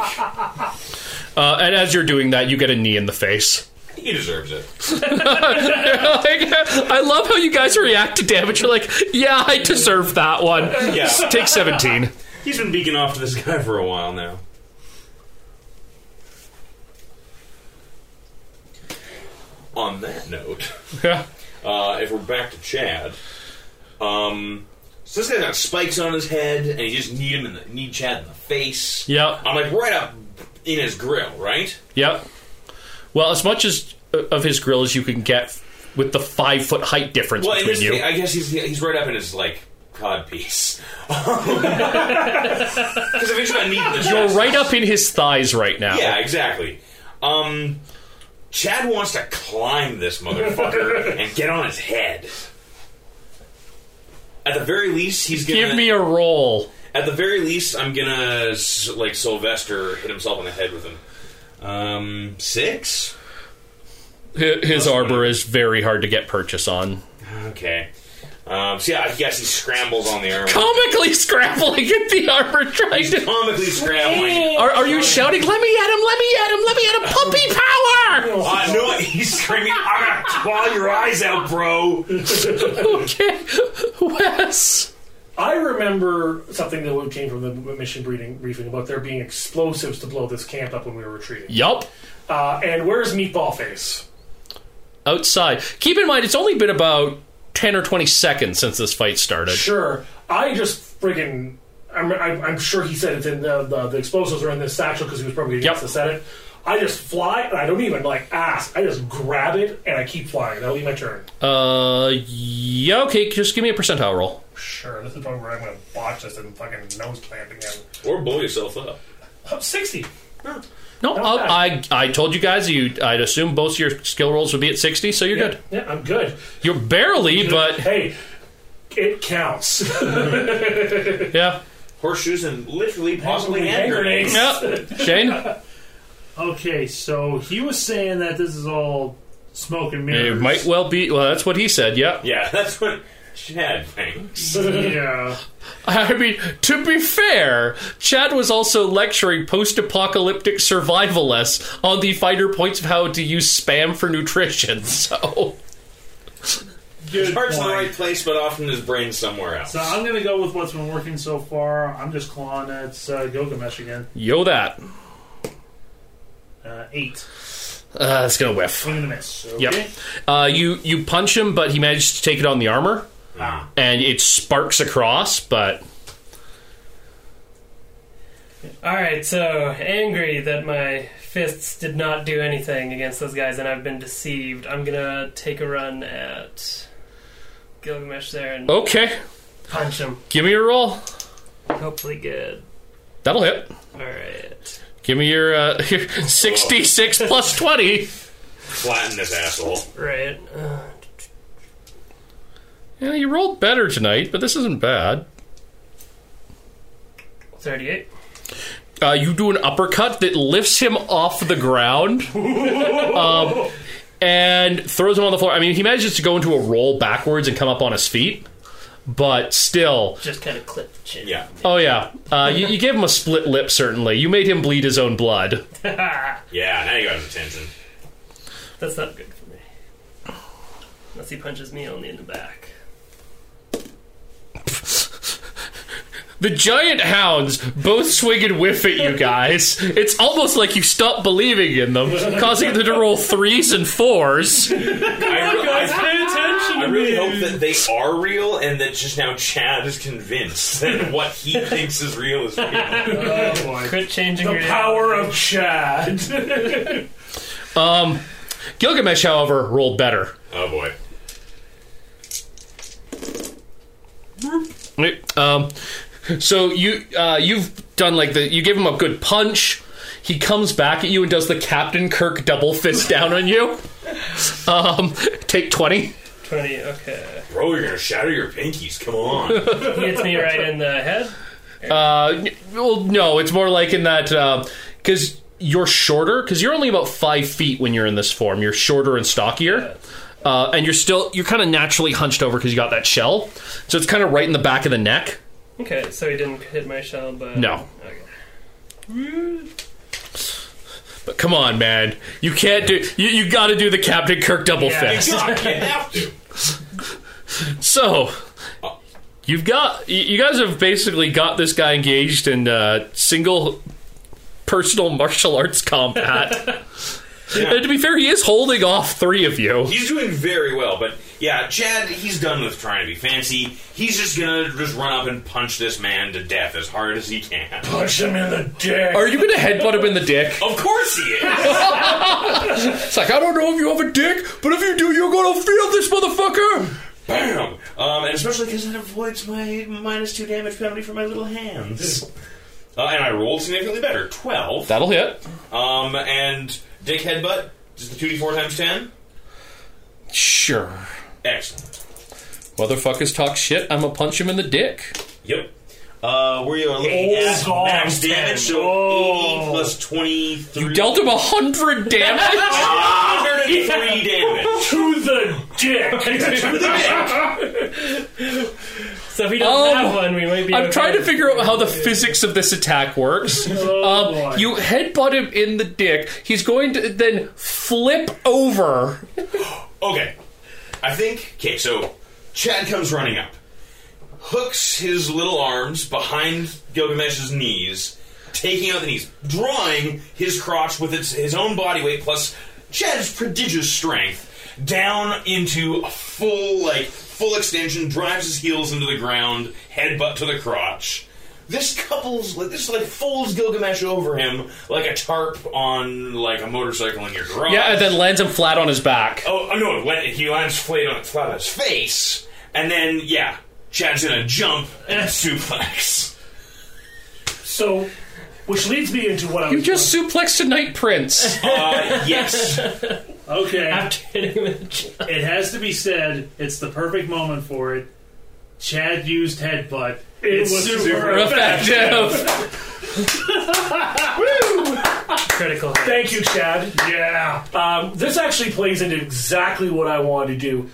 uh, and as you're doing that, you get a knee in the face. He deserves it. Like, I love how you guys react to damage. You're like, yeah, I deserve that one. Yeah. Take seventeen. He's been beaking off to this guy for a while now. On that note, yeah. uh, if we're back to Chad, um, so this guy's got spikes on his head, and he just kneed him in the kneed Chad in the face. Yep. I'm like right up in his grill, right? Yep. Well, as much as uh, of his grill as you can get with the five foot height difference well, between you. Thing, I guess he's he's right up in his like cod piece. Because eventually I need the chest. You're right up in his thighs right now. Yeah, exactly. Um, Chad wants to climb this motherfucker and get on his head. At the very least, he's gonna give me a roll. At the very least, I'm gonna like Sylvester hit himself on the head with him. Um, six? His, his arbor is very hard to get purchase on. Okay. Um, so yeah, I guess he scrambles on the arbor. Comically scrambling at the arbor, trying He's to... comically scrambling. Are, are you shouting, let me at him, let me at him, let me at him, puppy power! Uh, no, he's screaming, I'm gonna claw your eyes out, bro! Okay, Wes... I remember something that came from the mission briefing about there being explosives to blow this camp up when we were retreating. Yup. Uh, and where's Meatball Face? Outside. Keep in mind, it's only been about ten or twenty seconds since this fight started. Sure. I just friggin'... I'm, I'm, I'm sure he said it's in the, the, the explosives are in this satchel because he was probably against yep. the Senate. I just fly, and I don't even, like, ask. I just grab it, and I keep flying. That'll be my turn. Uh, yeah, okay. Just give me a percentile roll. Sure. This is probably where I'm going to botch this and fucking nose plant again. Or blow yourself up. Up sixty. No, no I, I I told you guys, you. I'd assume both of your skill rolls would be at sixty, so you're yeah, good. Yeah, I'm good. You're barely, but... Hey, it counts. Yeah. Horseshoes and literally possibly hand grenades. Yeah. Shane? Okay, so he was saying that this is all smoke and mirrors. It might well be. Well, that's what he said, yeah. Yeah, that's what Chad thinks. Yeah. I mean, to be fair, Chad was also lecturing post-apocalyptic survivalists on the finer points of how to use spam for nutrition, so... His heart's in the right place, but often his brain's somewhere else. So I'm going to go with what's been working so far. I'm just clawing at uh, Gilgamesh again. Yo that. Uh, eight. Uh, that's gonna whiff. I'm gonna miss. Okay. Yep. Uh, you you punch him, but he managed to take it on the armor, ah. and it sparks across. But all right, so angry that my fists did not do anything against those guys, and I've been deceived. I'm gonna take a run at Gilgamesh there and okay, punch him. Give me a roll. Hopefully, good. That'll hit. All right. Give me your, uh, your sixty-six oh. plus twenty. Flatten this asshole. Right. Uh, yeah, you rolled better tonight, but this isn't bad. thirty-eight. Uh, you do an uppercut that lifts him off the ground um, and throws him on the floor. I mean, he manages to go into a roll backwards and come up on his feet, but still... Just kind of clipped the chin. Yeah. Oh, yeah. Uh, you, you gave him a split lip, certainly. You made him bleed his own blood. Yeah, now you got his attention. That's not good for me. Unless he punches me only in the back. The giant hounds both swing and whiff at you guys. It's almost like you stop believing in them, causing them to roll threes and fours. I, re- guys, I, I really hope that they are real and that just now Chad is convinced that what he thinks is real is real. Oh, boy. Quit changing the your power name. Of Chad. um, Gilgamesh, however, rolled better. Oh, boy. Um... So you uh, you've done like the you give him a good punch. He comes back at you and does the Captain Kirk double fist down on you. Um, take twenty. Twenty. Okay. Bro, you're gonna shatter your pinkies. Come on. He hits me right in the head. Uh, well, no, it's more like in that because uh, you're shorter. Because you're only about five feet when you're in this form. You're shorter and stockier. Yeah. Uh, and you're still you're kind of naturally hunched over because you got that shell. So it's kind of right in the back of the neck. Okay, so he didn't hit my shell, but... No. Okay. But come on, man. You can't do... You, you gotta do the Captain Kirk double yeah, fist. Yeah, you have to. So, you've got... You guys have basically got this guy engaged in uh, single personal martial arts combat. Yeah. And to be fair, he is holding off three of you. He's doing very well, but yeah, Chad, he's done with trying to be fancy. He's just gonna just run up and punch this man to death as hard as he can. Punch him in the dick. Are you gonna headbutt him in the dick? Of course he is. It's like, I don't know if you have a dick, but if you do, you're gonna feel this motherfucker. Bam. Um, and especially because it avoids my minus two damage penalty for my little hands. Uh, and I rolled significantly better. twelve. That'll hit. Um, and... Dick headbutt? Is the two d four times ten? Sure. Excellent. Motherfuckers talk shit, I'm gonna punch him in the dick. Yep. Uh, where you are looking oh, at God, max damage, so oh. eighty plus twenty-three. You dealt him one hundred damage? one hundred three damage. To the dick. To the dick. So if we don't um, have one, we might be... I'm okay. Trying to figure out how the physics of this attack works. Oh, um, you headbutt him in the dick. He's going to then flip over. Okay. I think... Okay, so Chad comes running up. Hooks his little arms behind Gilgamesh's knees, taking out the knees, drawing his crotch with its his own body weight plus Chad's prodigious strength down into a full, like, full extension, drives his heels into the ground, headbutt to the crotch. This couples, like, this, like, folds Gilgamesh over him like a tarp on, like, a motorcycle in your garage. Yeah, and then lands him flat on his back. Oh, no, he lands flat on, flat on his face, and then, yeah... Chad's gonna jump and suplex. So, which leads me into what I was... You just doing. Suplexed a Night Prince. Uh, yes. Okay. After hitting the jump. It has to be said, it's the perfect moment for it. Chad used headbutt. It, it was super, super effective. effective. Woo! Critical. Thank you, Chad. Yeah. Um, this actually plays into exactly what I wanted to do.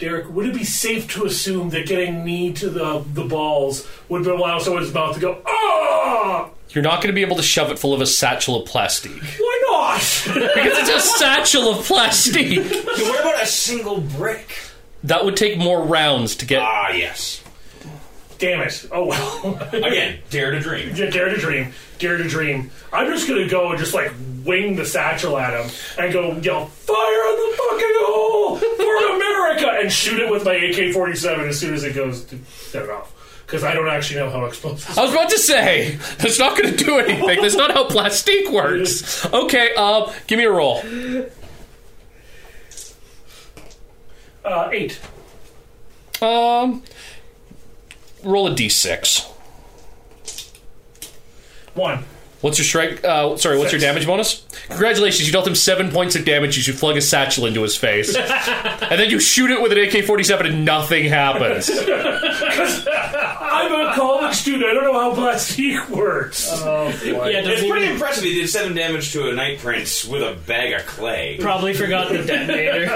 Derek, would it be safe to assume that getting knee to the the balls would allow someone's mouth to go, ah! You're not going to be able to shove it full of a satchel of plastique. Why not? Because it's a satchel of plastique. So what about a single brick? That would take more rounds to get... Ah, yes. Damn it. Oh, well. Again, dare to dream. Yeah, dare to dream. Dare to dream. I'm just going to go and just, like, wing the satchel at him and go yell, fire in the fucking hole for America, and shoot it with my A K forty-seven as soon as it goes to set it off. Because I don't actually know how explosive. I was about to say, that's not going to do anything. That's not how plastique works. Okay, uh, give me a roll. Uh, eight. Um... Roll a d six. One. What's your strike? Uh, sorry, what's Six. Your damage bonus? Congratulations, you dealt him seven points of damage as you flung a satchel into his face. And then you shoot it with an A K forty-seven and nothing happens. I'm a college student. I don't know how Blaziken works. Oh, boy. Yeah, it's pretty even... impressive. He did seven damage to a Night Prince with a bag of clay. Probably forgot the detonator.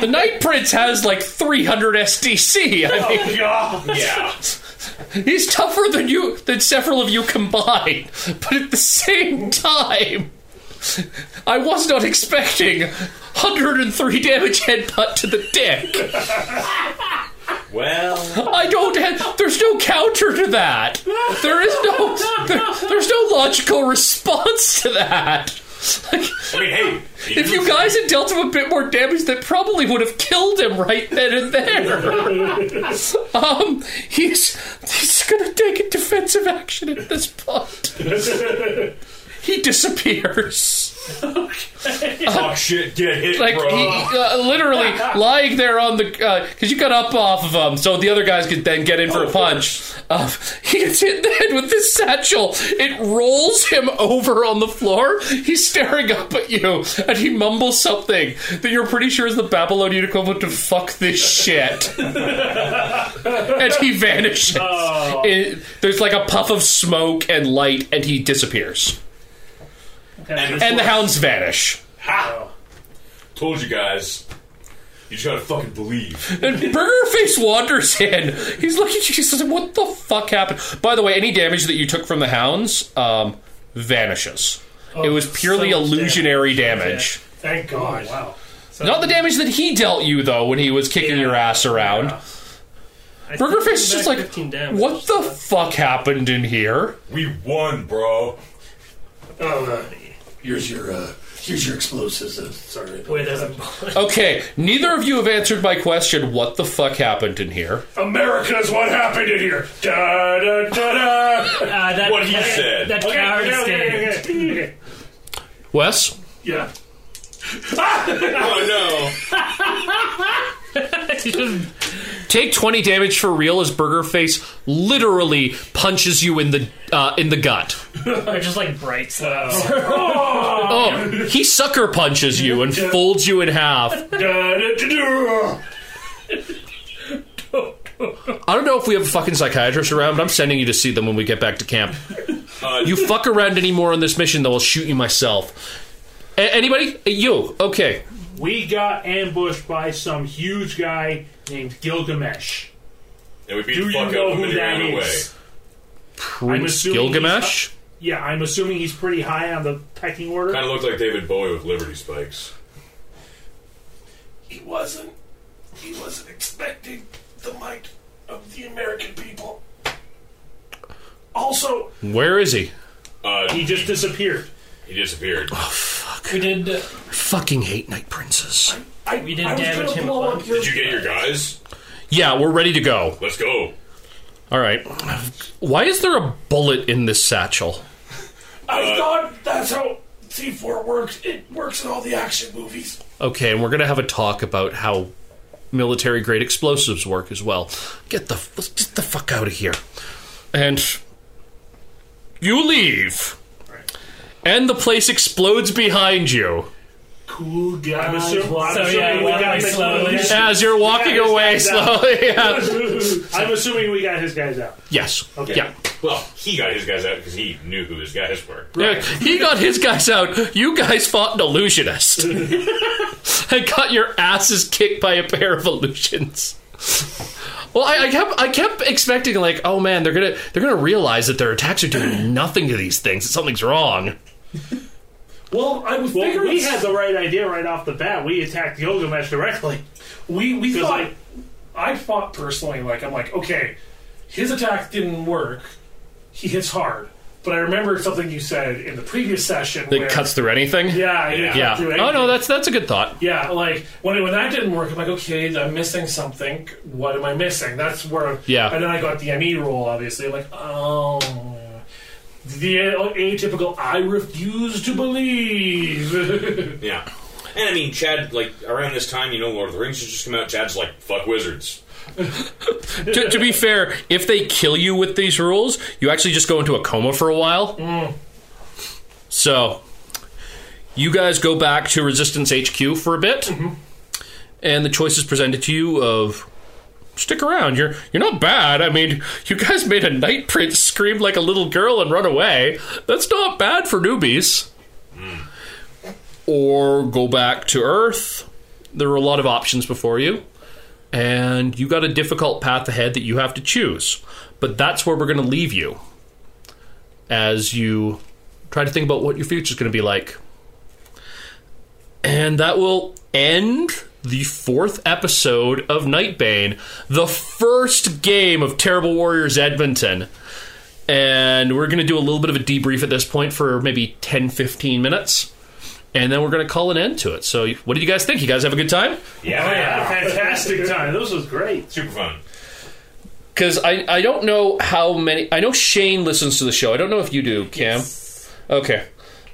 The Night Prince has like three hundred S D C. I mean, oh, God. Yeah. He's tougher than you, than several of you combined. But at the same time, I was not expecting one hundred three damage headbutt to the dick. Well, I don't have. There's no counter to that. There is no. There, there's no logical response to that. Like, I mean, hey, if you guys had dealt him a bit more damage, that probably would have killed him right then and there. um, he's he's gonna take a defensive action at this point. He disappears. Okay. Um, oh shit! Get hit, like, bro. He, uh, literally lying there on the because uh, you got up off of him, so the other guys could then get in for oh, a punch. Uh, he gets hit in the head with this satchel. It rolls him over on the floor. He's staring up at you, and he mumbles something that you're pretty sure is the Babylonian equivalent to "fuck this shit," and he vanishes. Oh. It, there's like a puff of smoke and light, and he disappears. And, and the hounds vanish. Ha! Told you guys. You just gotta fucking believe. And Burgerface wanders in. He's looking at you. He says, what the fuck happened? By the way, any damage that you took from the hounds um, vanishes. Oh, it was purely illusionary damage. damage. Thank God. Oh, wow. So not the damage that he dealt you, though, when he was kicking yeah, your ass around. Yeah. Burgerface is just like, damage, what the so fuck happened in here? We won, bro. Oh, no. Here's your, uh, here's your explosives. Uh, sorry. Wait, that's a... Okay, neither of you have answered my question, what the fuck happened in here? America is what happened in here. Da, da, da, da. Uh, that, what he that, said. That okay, coward okay, okay, okay, okay. Wes? Yeah. Oh, no. Take twenty damage for real as Burgerface literally punches you in the uh, in the gut. Or just like bright slaps. Oh. Oh, he sucker punches you and folds you in half. I don't know if we have a fucking psychiatrist around, but I'm sending you to see them when we get back to camp. Uh, you fuck around anymore on this mission, though, I'll shoot you myself. A- anybody? You. Okay. We got ambushed by some huge guy named Gilgamesh. And we beat Do the fuck you know out who that is? Prince Gilgamesh? Uh, yeah, I'm assuming he's pretty high on the pecking order. Kind of looked like David Bowie with Liberty Spikes. He wasn't. He wasn't expecting the might of the American people. Also... Where is he? Uh, he just disappeared. He disappeared. Oh, fuck. We did... Uh, I fucking hate Night Princes. I, I, we did I damage him a Did you get your guys? Yeah, we're ready to go. Let's go. All right. Why is there a bullet in this satchel? I uh, thought that's how C four works. It works in all the action movies. Okay, and we're going to have a talk about how military-grade explosives work as well. Get the, get the fuck out of here. And... You leave. And the place explodes behind you. Cool guy. So, so yeah, well, slowly. As you're walking away slowly. Yeah. I'm assuming we got his guys out. Yes. Okay. Yeah. Well, he got his guys out because he knew who his guys were. Right. Yeah, he got his guys out. You guys fought an illusionist. And got your asses kicked by a pair of illusions. Well, I, I kept I kept expecting like, oh man, they're gonna they're gonna realize that their attacks are doing nothing to these things. That something's wrong. Well, I was well, figuring we had the right idea right off the bat. We attacked Gilgamesh directly. We we thought like, I thought personally like I'm like okay, his attack didn't work. He hits hard. But I remember something you said in the previous session. That where, cuts through anything? Yeah, yeah. yeah. Through anything. Oh, no, that's that's a good thought. Yeah, like, when, when that didn't work, I'm like, okay, I'm missing something. What am I missing? That's where... Yeah. And then I got the M E roll, obviously. I'm like, oh... The atypical, I refuse to believe. Yeah. And, I mean, Chad, like, around this time, you know, Lord of the Rings has just come out. Chad's like, fuck wizards. to, to be fair, if they kill you with these rules, you actually just go into a coma for a while. Mm. So, you guys go back to Resistance H Q for a bit, mm-hmm. and the choice is presented to you of stick around. You're you're not bad. I mean, you guys made a night prince scream like a little girl and run away. That's not bad for newbies. Mm. Or go back to Earth. There are a lot of options before you. And you got a difficult path ahead that you have to choose. But that's where we're going to leave you as you try to think about what your future is going to be like. And that will end the fourth episode of Nightbane, the first game of Terrible Warriors Edmonton. And we're going to do a little bit of a debrief at this point for maybe ten, fifteen minutes. And then we're going to call an end to it. So what did you guys think? You guys have a good time? Yeah, oh, yeah. Fantastic time. This was great. Super fun. Because I, I don't know how many... I know Shane listens to the show. I don't know if you do, Cam. Yes. Okay.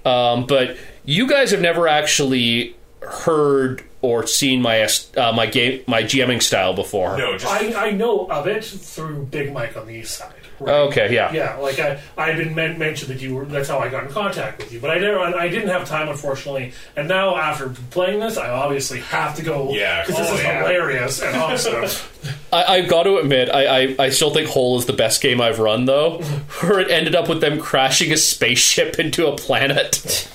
Um, but you guys have never actually heard or seen my uh, my game my GMing style before. No, just... I, I know of it through Big Mike on the east side. Right? Okay, yeah, yeah. Like I, I had been men- mentioned that you were. That's how I got in contact with you. But I never, I didn't have time, unfortunately. And now after playing this, I obviously have to go. Yeah, because this is yeah. hilarious and awesome. I, I've got to admit, I, I, I still think Hole is the best game I've run, though. Where it ended up with them crashing a spaceship into a planet.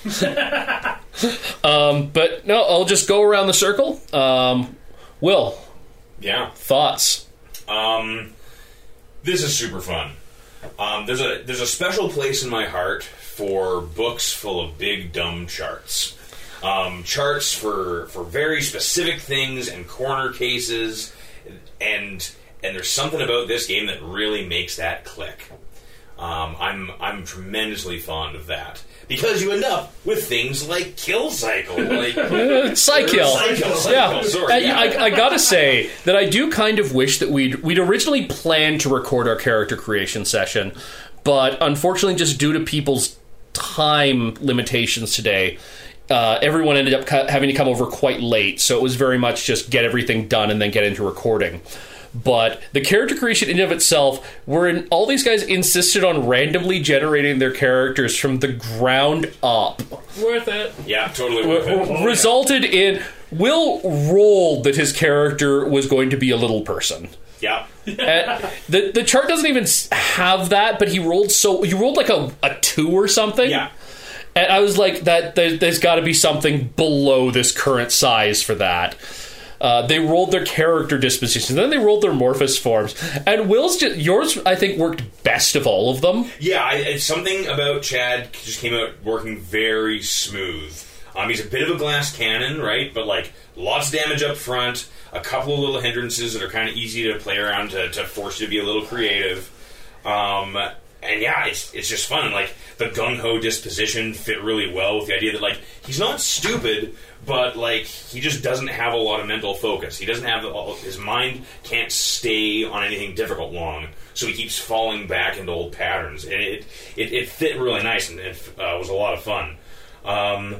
Um, but no, I'll just go around the circle. Um, Will, yeah, thoughts? Um, this is super fun. Um, there's a there's a special place in my heart for books full of big dumb charts, um, charts for for very specific things and corner cases, and and there's something about this game that really makes that click. Um, I'm I'm tremendously fond of that. Because you end up with things like Kill Cycle. Like, uh, Cy-Kill. Cy-Kill, Cy-Kill. Yeah. Sorry, I, yeah. I, I gotta say that I do kind of wish that we'd, we'd originally planned to record our character creation session, but unfortunately just due to people's time limitations today, uh, everyone ended up co- having to come over quite late, so it was very much just get everything done and then get into recording. But the character creation in and of itself, wherein all these guys insisted on randomly generating their characters from the ground up. Worth it. Yeah, totally worth w- it. Resulted in... Will rolled that his character was going to be a little person. Yeah. And the the chart doesn't even have that, but he rolled so... He rolled like a, a two or something. Yeah. And I was like, that there, there's got to be something below this current size for that. Uh, they rolled their character dispositions. Then they rolled their Morphous forms. And Will's, just, yours, I think, worked best of all of them. Yeah, I, it's something about Chad just came out working very smooth. Um, he's a bit of a glass cannon, right? But, like, lots of damage up front, a couple of little hindrances that are kind of easy to play around to, to force you to be a little creative. Um, and, yeah, it's it's just fun. Like, the gung-ho disposition fit really well with the idea that, like, he's not stupid, but, like, he just doesn't have a lot of mental focus. He doesn't have... His mind can't stay on anything difficult long, so he keeps falling back into old patterns. And it it, it fit really nice, and it uh, was a lot of fun. Um,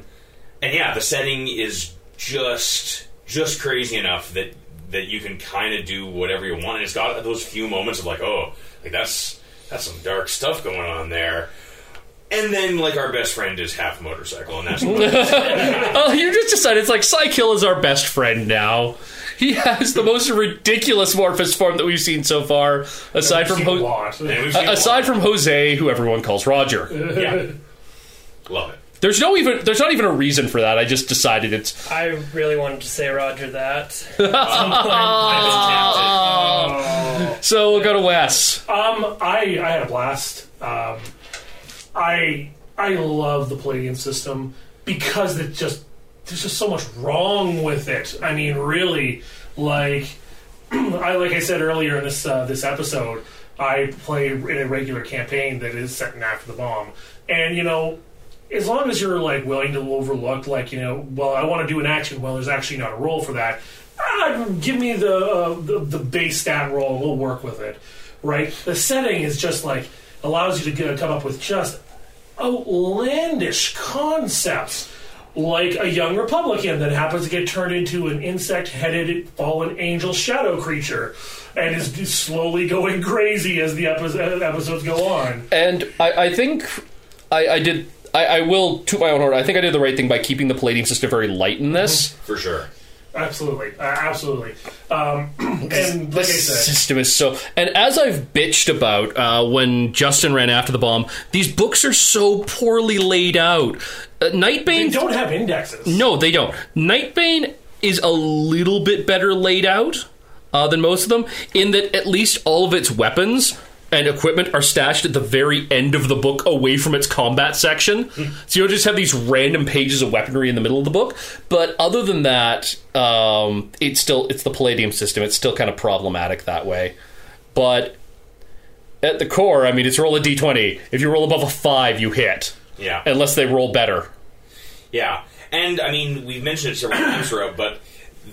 and, yeah, the setting is just just crazy enough that, that you can kind of do whatever you want. And it's got those few moments of, like, oh, like that's that's some dark stuff going on there. And then, like, our best friend is half motorcycle, and that's what it is. Oh, you just decided, it's like, Cy-Kill is our best friend now. He has the most ridiculous Morphous form that we've seen so far, aside from Ho- uh, aside from Jose, who everyone calls Roger. Yeah. Love it. There's no even. There's not even a reason for that. I just decided it's... I really wanted to say Roger that. um, oh. So we'll go to Wes. Um, I, I had a blast. Um... I I love the Palladium system because it just there's just so much wrong with it. I mean, really, like I like I said earlier in this uh, this episode, I play in a regular campaign that is set in After the Bomb, and you know, as long as you're like willing to overlook, like you know, well, I want to do an action. Well, there's actually not a role for that. Ah, give me the, uh, the the base stat roll. We'll work with it, right? The setting is just like. Allows you to get, come up with just outlandish concepts like a young Republican that happens to get turned into an insect-headed fallen angel shadow creature and is slowly going crazy as the epi- episodes go on. And I, I think I, I did... I, I will toot my own horn. I think I did the right thing by keeping the Palladium system very light in this. Mm-hmm. For sure. Absolutely, uh, absolutely. Um, and like I said, system is so. And as I've bitched about uh, when Justin ran After the Bomb, these books are so poorly laid out. Uh, Nightbane they don't have indexes. No, they don't. Nightbane is a little bit better laid out uh, than most of them, in that at least all of its weapons and equipment are stashed at the very end of the book away from its combat section. Mm. So you'll just have these random pages of weaponry in the middle of the book. But other than that, um, it's still it's the Palladium system. It's still kind of problematic that way. But at the core, I mean, it's roll a d twenty. If you roll above a five, you hit. Yeah. Unless they roll better. Yeah. And, I mean, we've mentioned it several times throughout, but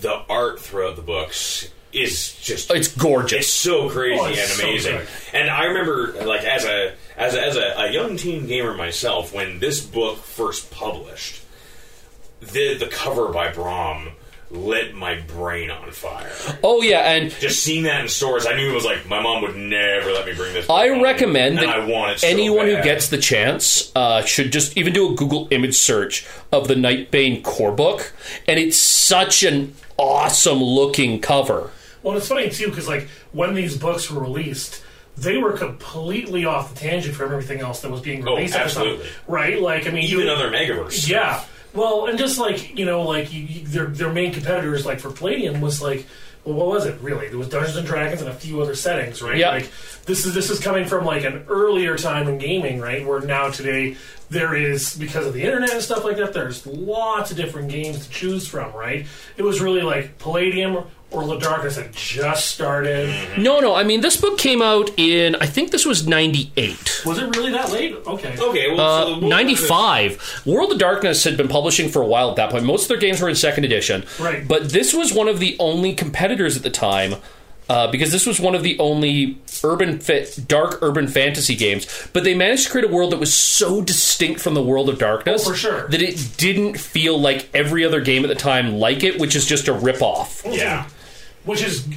the art throughout the books is just... It's gorgeous. It's so crazy oh, it's and amazing. So and I remember, like, as a as a, as a, a young teen gamer myself, when this book first published, the the cover by Brom lit my brain on fire. Oh, yeah, and... Just seeing that in stores, I knew it was like, my mom would never let me bring this book I home, recommend that I want it so anyone bad. Who gets the chance uh, should just even do a Google image search of the Nightbane core book, and it's such an awesome-looking cover. Well, it's funny, too, because, like, when these books were released, they were completely off the tangent from everything else that was being released. Oh, absolutely. Right? Like, I mean... Even you, other Megaverse. Yeah. Well, and just, like, you know, like, you, you, their their main competitors, like, for Palladium was, like... Well, what was it, really? There was Dungeons and Dragons and a few other settings, right? Yep. Like, this is this is coming from, like, an earlier time in gaming, right? Where now today there is, because of the internet and stuff like that, there's lots of different games to choose from, right? It was really, like, Palladium... Or La Darkness had just started. No, no. I mean, this book came out in, I think this was ninety-eight. Was it really that late? Okay. Okay. Well, uh, so ninety-five. World of Darkness had been publishing for a while at that point. Most of their games were in second edition. Right. But this was one of the only competitors at the time, uh, because this was one of the only urban fa- dark urban fantasy games. But they managed to create a world that was so distinct from the World of Darkness oh, for sure. that it didn't feel like every other game at the time like it, which is just a ripoff. Yeah. Which is,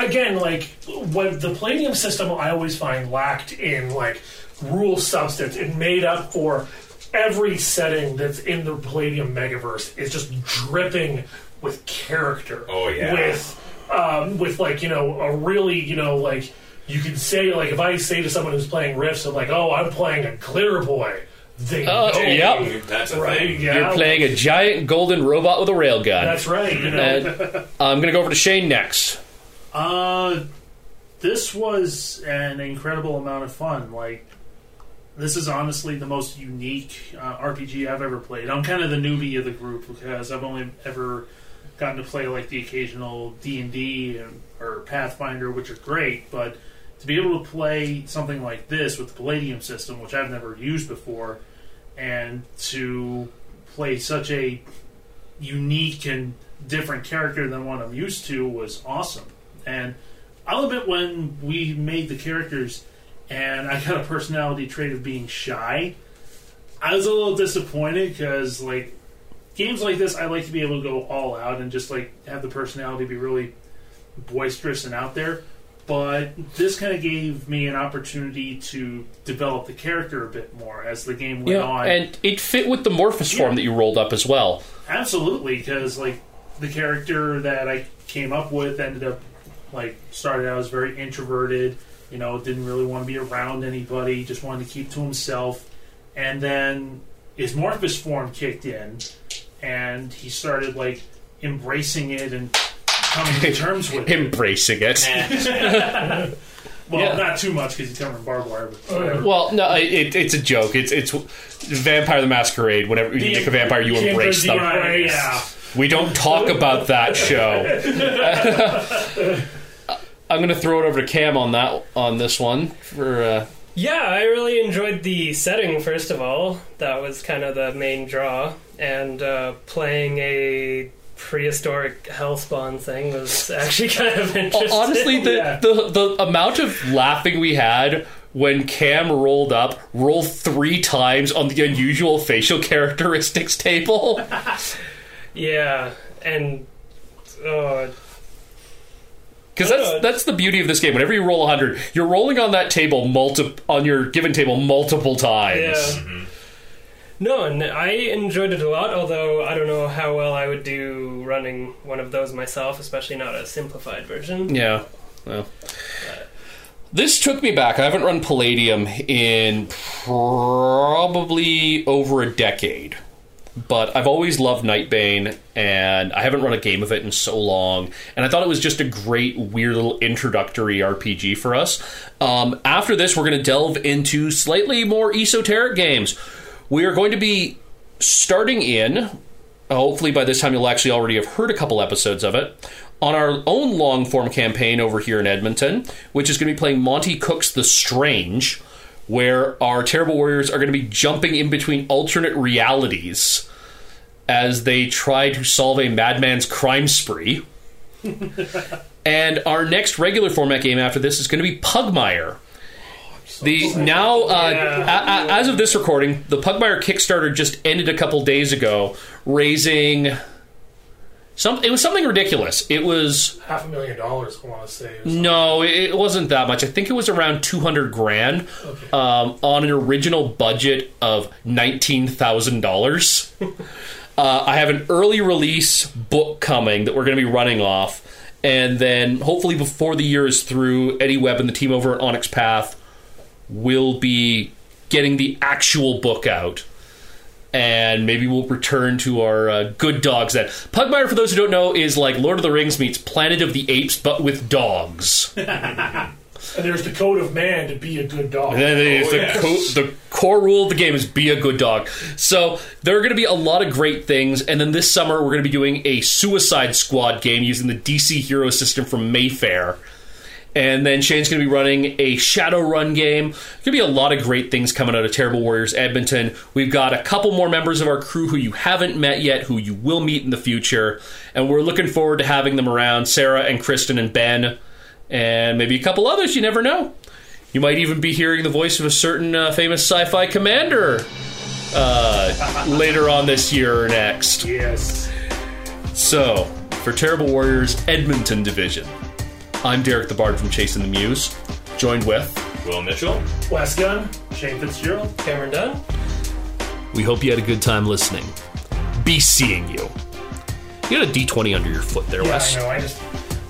again, like, what the Palladium system I always find lacked in, like, rule substance. It made up for every setting that's in the Palladium Megaverse. It's just dripping with character. Oh, yeah. With, um, with like, you know, a really, you know, like, you could say, like, if I say to someone who's playing Rifts, I'm like, oh, I'm playing a Glitter Boy. They oh, oh yeah, that's right. Thing. Yeah. You're playing a giant golden robot with a railgun. That's right. You know? And, uh, I'm going to go over to Shane next. Uh, this was an incredible amount of fun. Like, this is honestly the most unique uh, R P G I've ever played. I'm kind of the newbie of the group because I've only ever gotten to play like the occasional D and D or Pathfinder, which are great, but to be able to play something like this with the Palladium system, which I've never used before, and to play such a unique and different character than what I'm used to was awesome. And I'll admit, when we made the characters and I got a personality trait of being shy, I was a little disappointed because, like, games like this, I like to be able to go all out and just, like, have the personality be really boisterous and out there. But this kind of gave me an opportunity to develop the character a bit more as the game went yeah, on. And it fit with the Morphous yeah. form that you rolled up as well. Absolutely, because, like, the character that I came up with ended up, like, started out as very introverted, you know, didn't really want to be around anybody, just wanted to keep to himself. And then his Morphous form kicked in, and he started, like, embracing it and... coming to terms with embracing it. it. Well, yeah. Not too much because you turned barbed wire. But well, no, it, it's a joke. It's it's Vampire the Masquerade. Whenever you make a vampire, you embrace them. Embrace. Yeah. We don't talk about that show. I'm going to throw it over to Cam on that on this one for. Uh... Yeah, I really enjoyed the setting. First of all, that was kind of the main draw, and uh, playing a. prehistoric hellspawn thing was actually kind of interesting. Honestly, the, yeah. the, the amount of laughing we had when Cam rolled up, rolled three times on the unusual facial characteristics table. yeah, and... Because uh, that's that's the beauty of this game. Whenever you roll one hundred, you're rolling on that table, multi- on your given table multiple times. Yeah. Mm-hmm. No, and I enjoyed it a lot, although I don't know how well I would do running one of those myself, especially not a simplified version. Yeah, well. But. This took me back. I haven't run Palladium in probably over a decade. But I've always loved Nightbane, and I haven't run a game of it in so long. And I thought it was just a great, weird little introductory R P G for us. Um, after this, we're going to delve into slightly more esoteric games. We are going to be starting in, hopefully by this time you'll actually already have heard a couple episodes of it, on our own long-form campaign over here in Edmonton, which is going to be playing Monty Cook's The Strange, where our Terrible Warriors are going to be jumping in between alternate realities as they try to solve a madman's crime spree. And our next regular format game after this is going to be Pugmire. Oh, so the now, uh, yeah. a, a, as of this recording, the Pugmire Kickstarter just ended a couple days ago, raising... Some, it was something ridiculous. It was... Half a million dollars, I want to say. No, it wasn't that much. I think it was around two hundred grand okay. um, on an original budget of nineteen thousand dollars. uh, I have an early release book coming that we're going to be running off. And then hopefully before the year is through, Eddie Webb and the team over at Onyx Path will be getting the actual book out. And maybe we'll return to our uh, good dogs then. Pugmire, for those who don't know, is like Lord of the Rings meets Planet of the Apes, but with dogs. And there's the code of man to be a good dog. And then oh, the, yes. co- the core rule of the game is be a good dog. So there are going to be a lot of great things. And then this summer, we're going to be doing a Suicide Squad game using the D C Hero system from Mayfair. And then Shane's going to be running a Shadowrun game. There's going to be a lot of great things coming out of Terrible Warriors Edmonton. We've got a couple more members of our crew who you haven't met yet, who you will meet in the future. And we're looking forward to having them around, Sarah and Kristen and Ben, and maybe a couple others, you never know. You might even be hearing the voice of a certain uh, famous sci-fi commander uh, later on this year or next. Yes. So, for Terrible Warriors Edmonton Division... I'm Derek the Bard from Jason the Muse, joined with... Will Mitchell, West Gunn, Shane Fitzgerald, Cameron Dunn. We hope you had a good time listening. Be seeing you. You got a D twenty under your foot there, yeah, Wes. I know, I just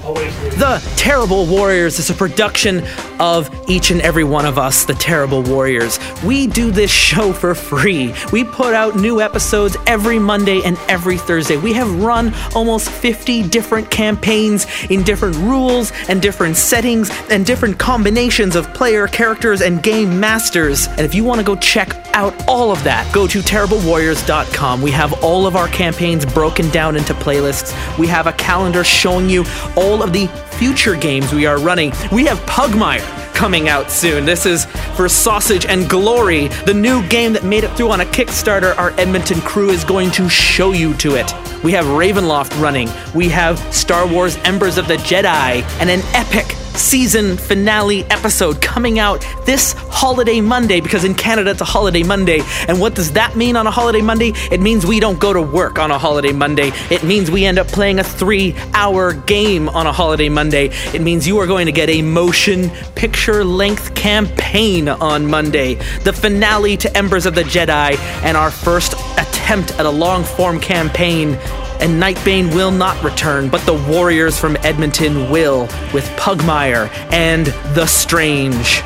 always... The Terrible Warriors is a production of each and every one of us, the Terrible Warriors. We do this show for free. We put out new episodes every Monday and every Thursday. We have run almost fifty different campaigns in different rules and different settings and different combinations of player characters and game masters. And if you want to go check out all of that, go to Terrible Warriors dot com. We have all of our campaigns broken down into playlists. We have a calendar showing you all of the future games we are running. We have Pugmire coming out soon. This is for Sausage and Glory, the new game that made it through on a Kickstarter. Our Edmonton crew is going to show you to it. We have Ravenloft running. We have Star Wars Embers of the Jedi, and an epic season finale episode coming out this holiday Monday, because in Canada it's a holiday Monday. And what does that mean on a holiday Monday? It means we don't go to work on a holiday Monday. It means we end up playing a three hour game on a holiday Monday. It means you are going to get a motion picture length campaign on Monday, the finale to Embers of the Jedi, and our first attempt at a long form campaign. And Nightbane will not return, but the Warriors from Edmonton will, with Pugmire and The Strange.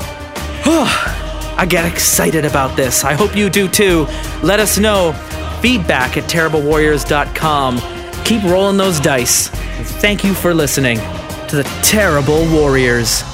I get excited about this. I hope you do too. Let us know. Feedback at Terrible Warriors dot com. Keep rolling those dice. Thank you for listening to the Terrible Warriors.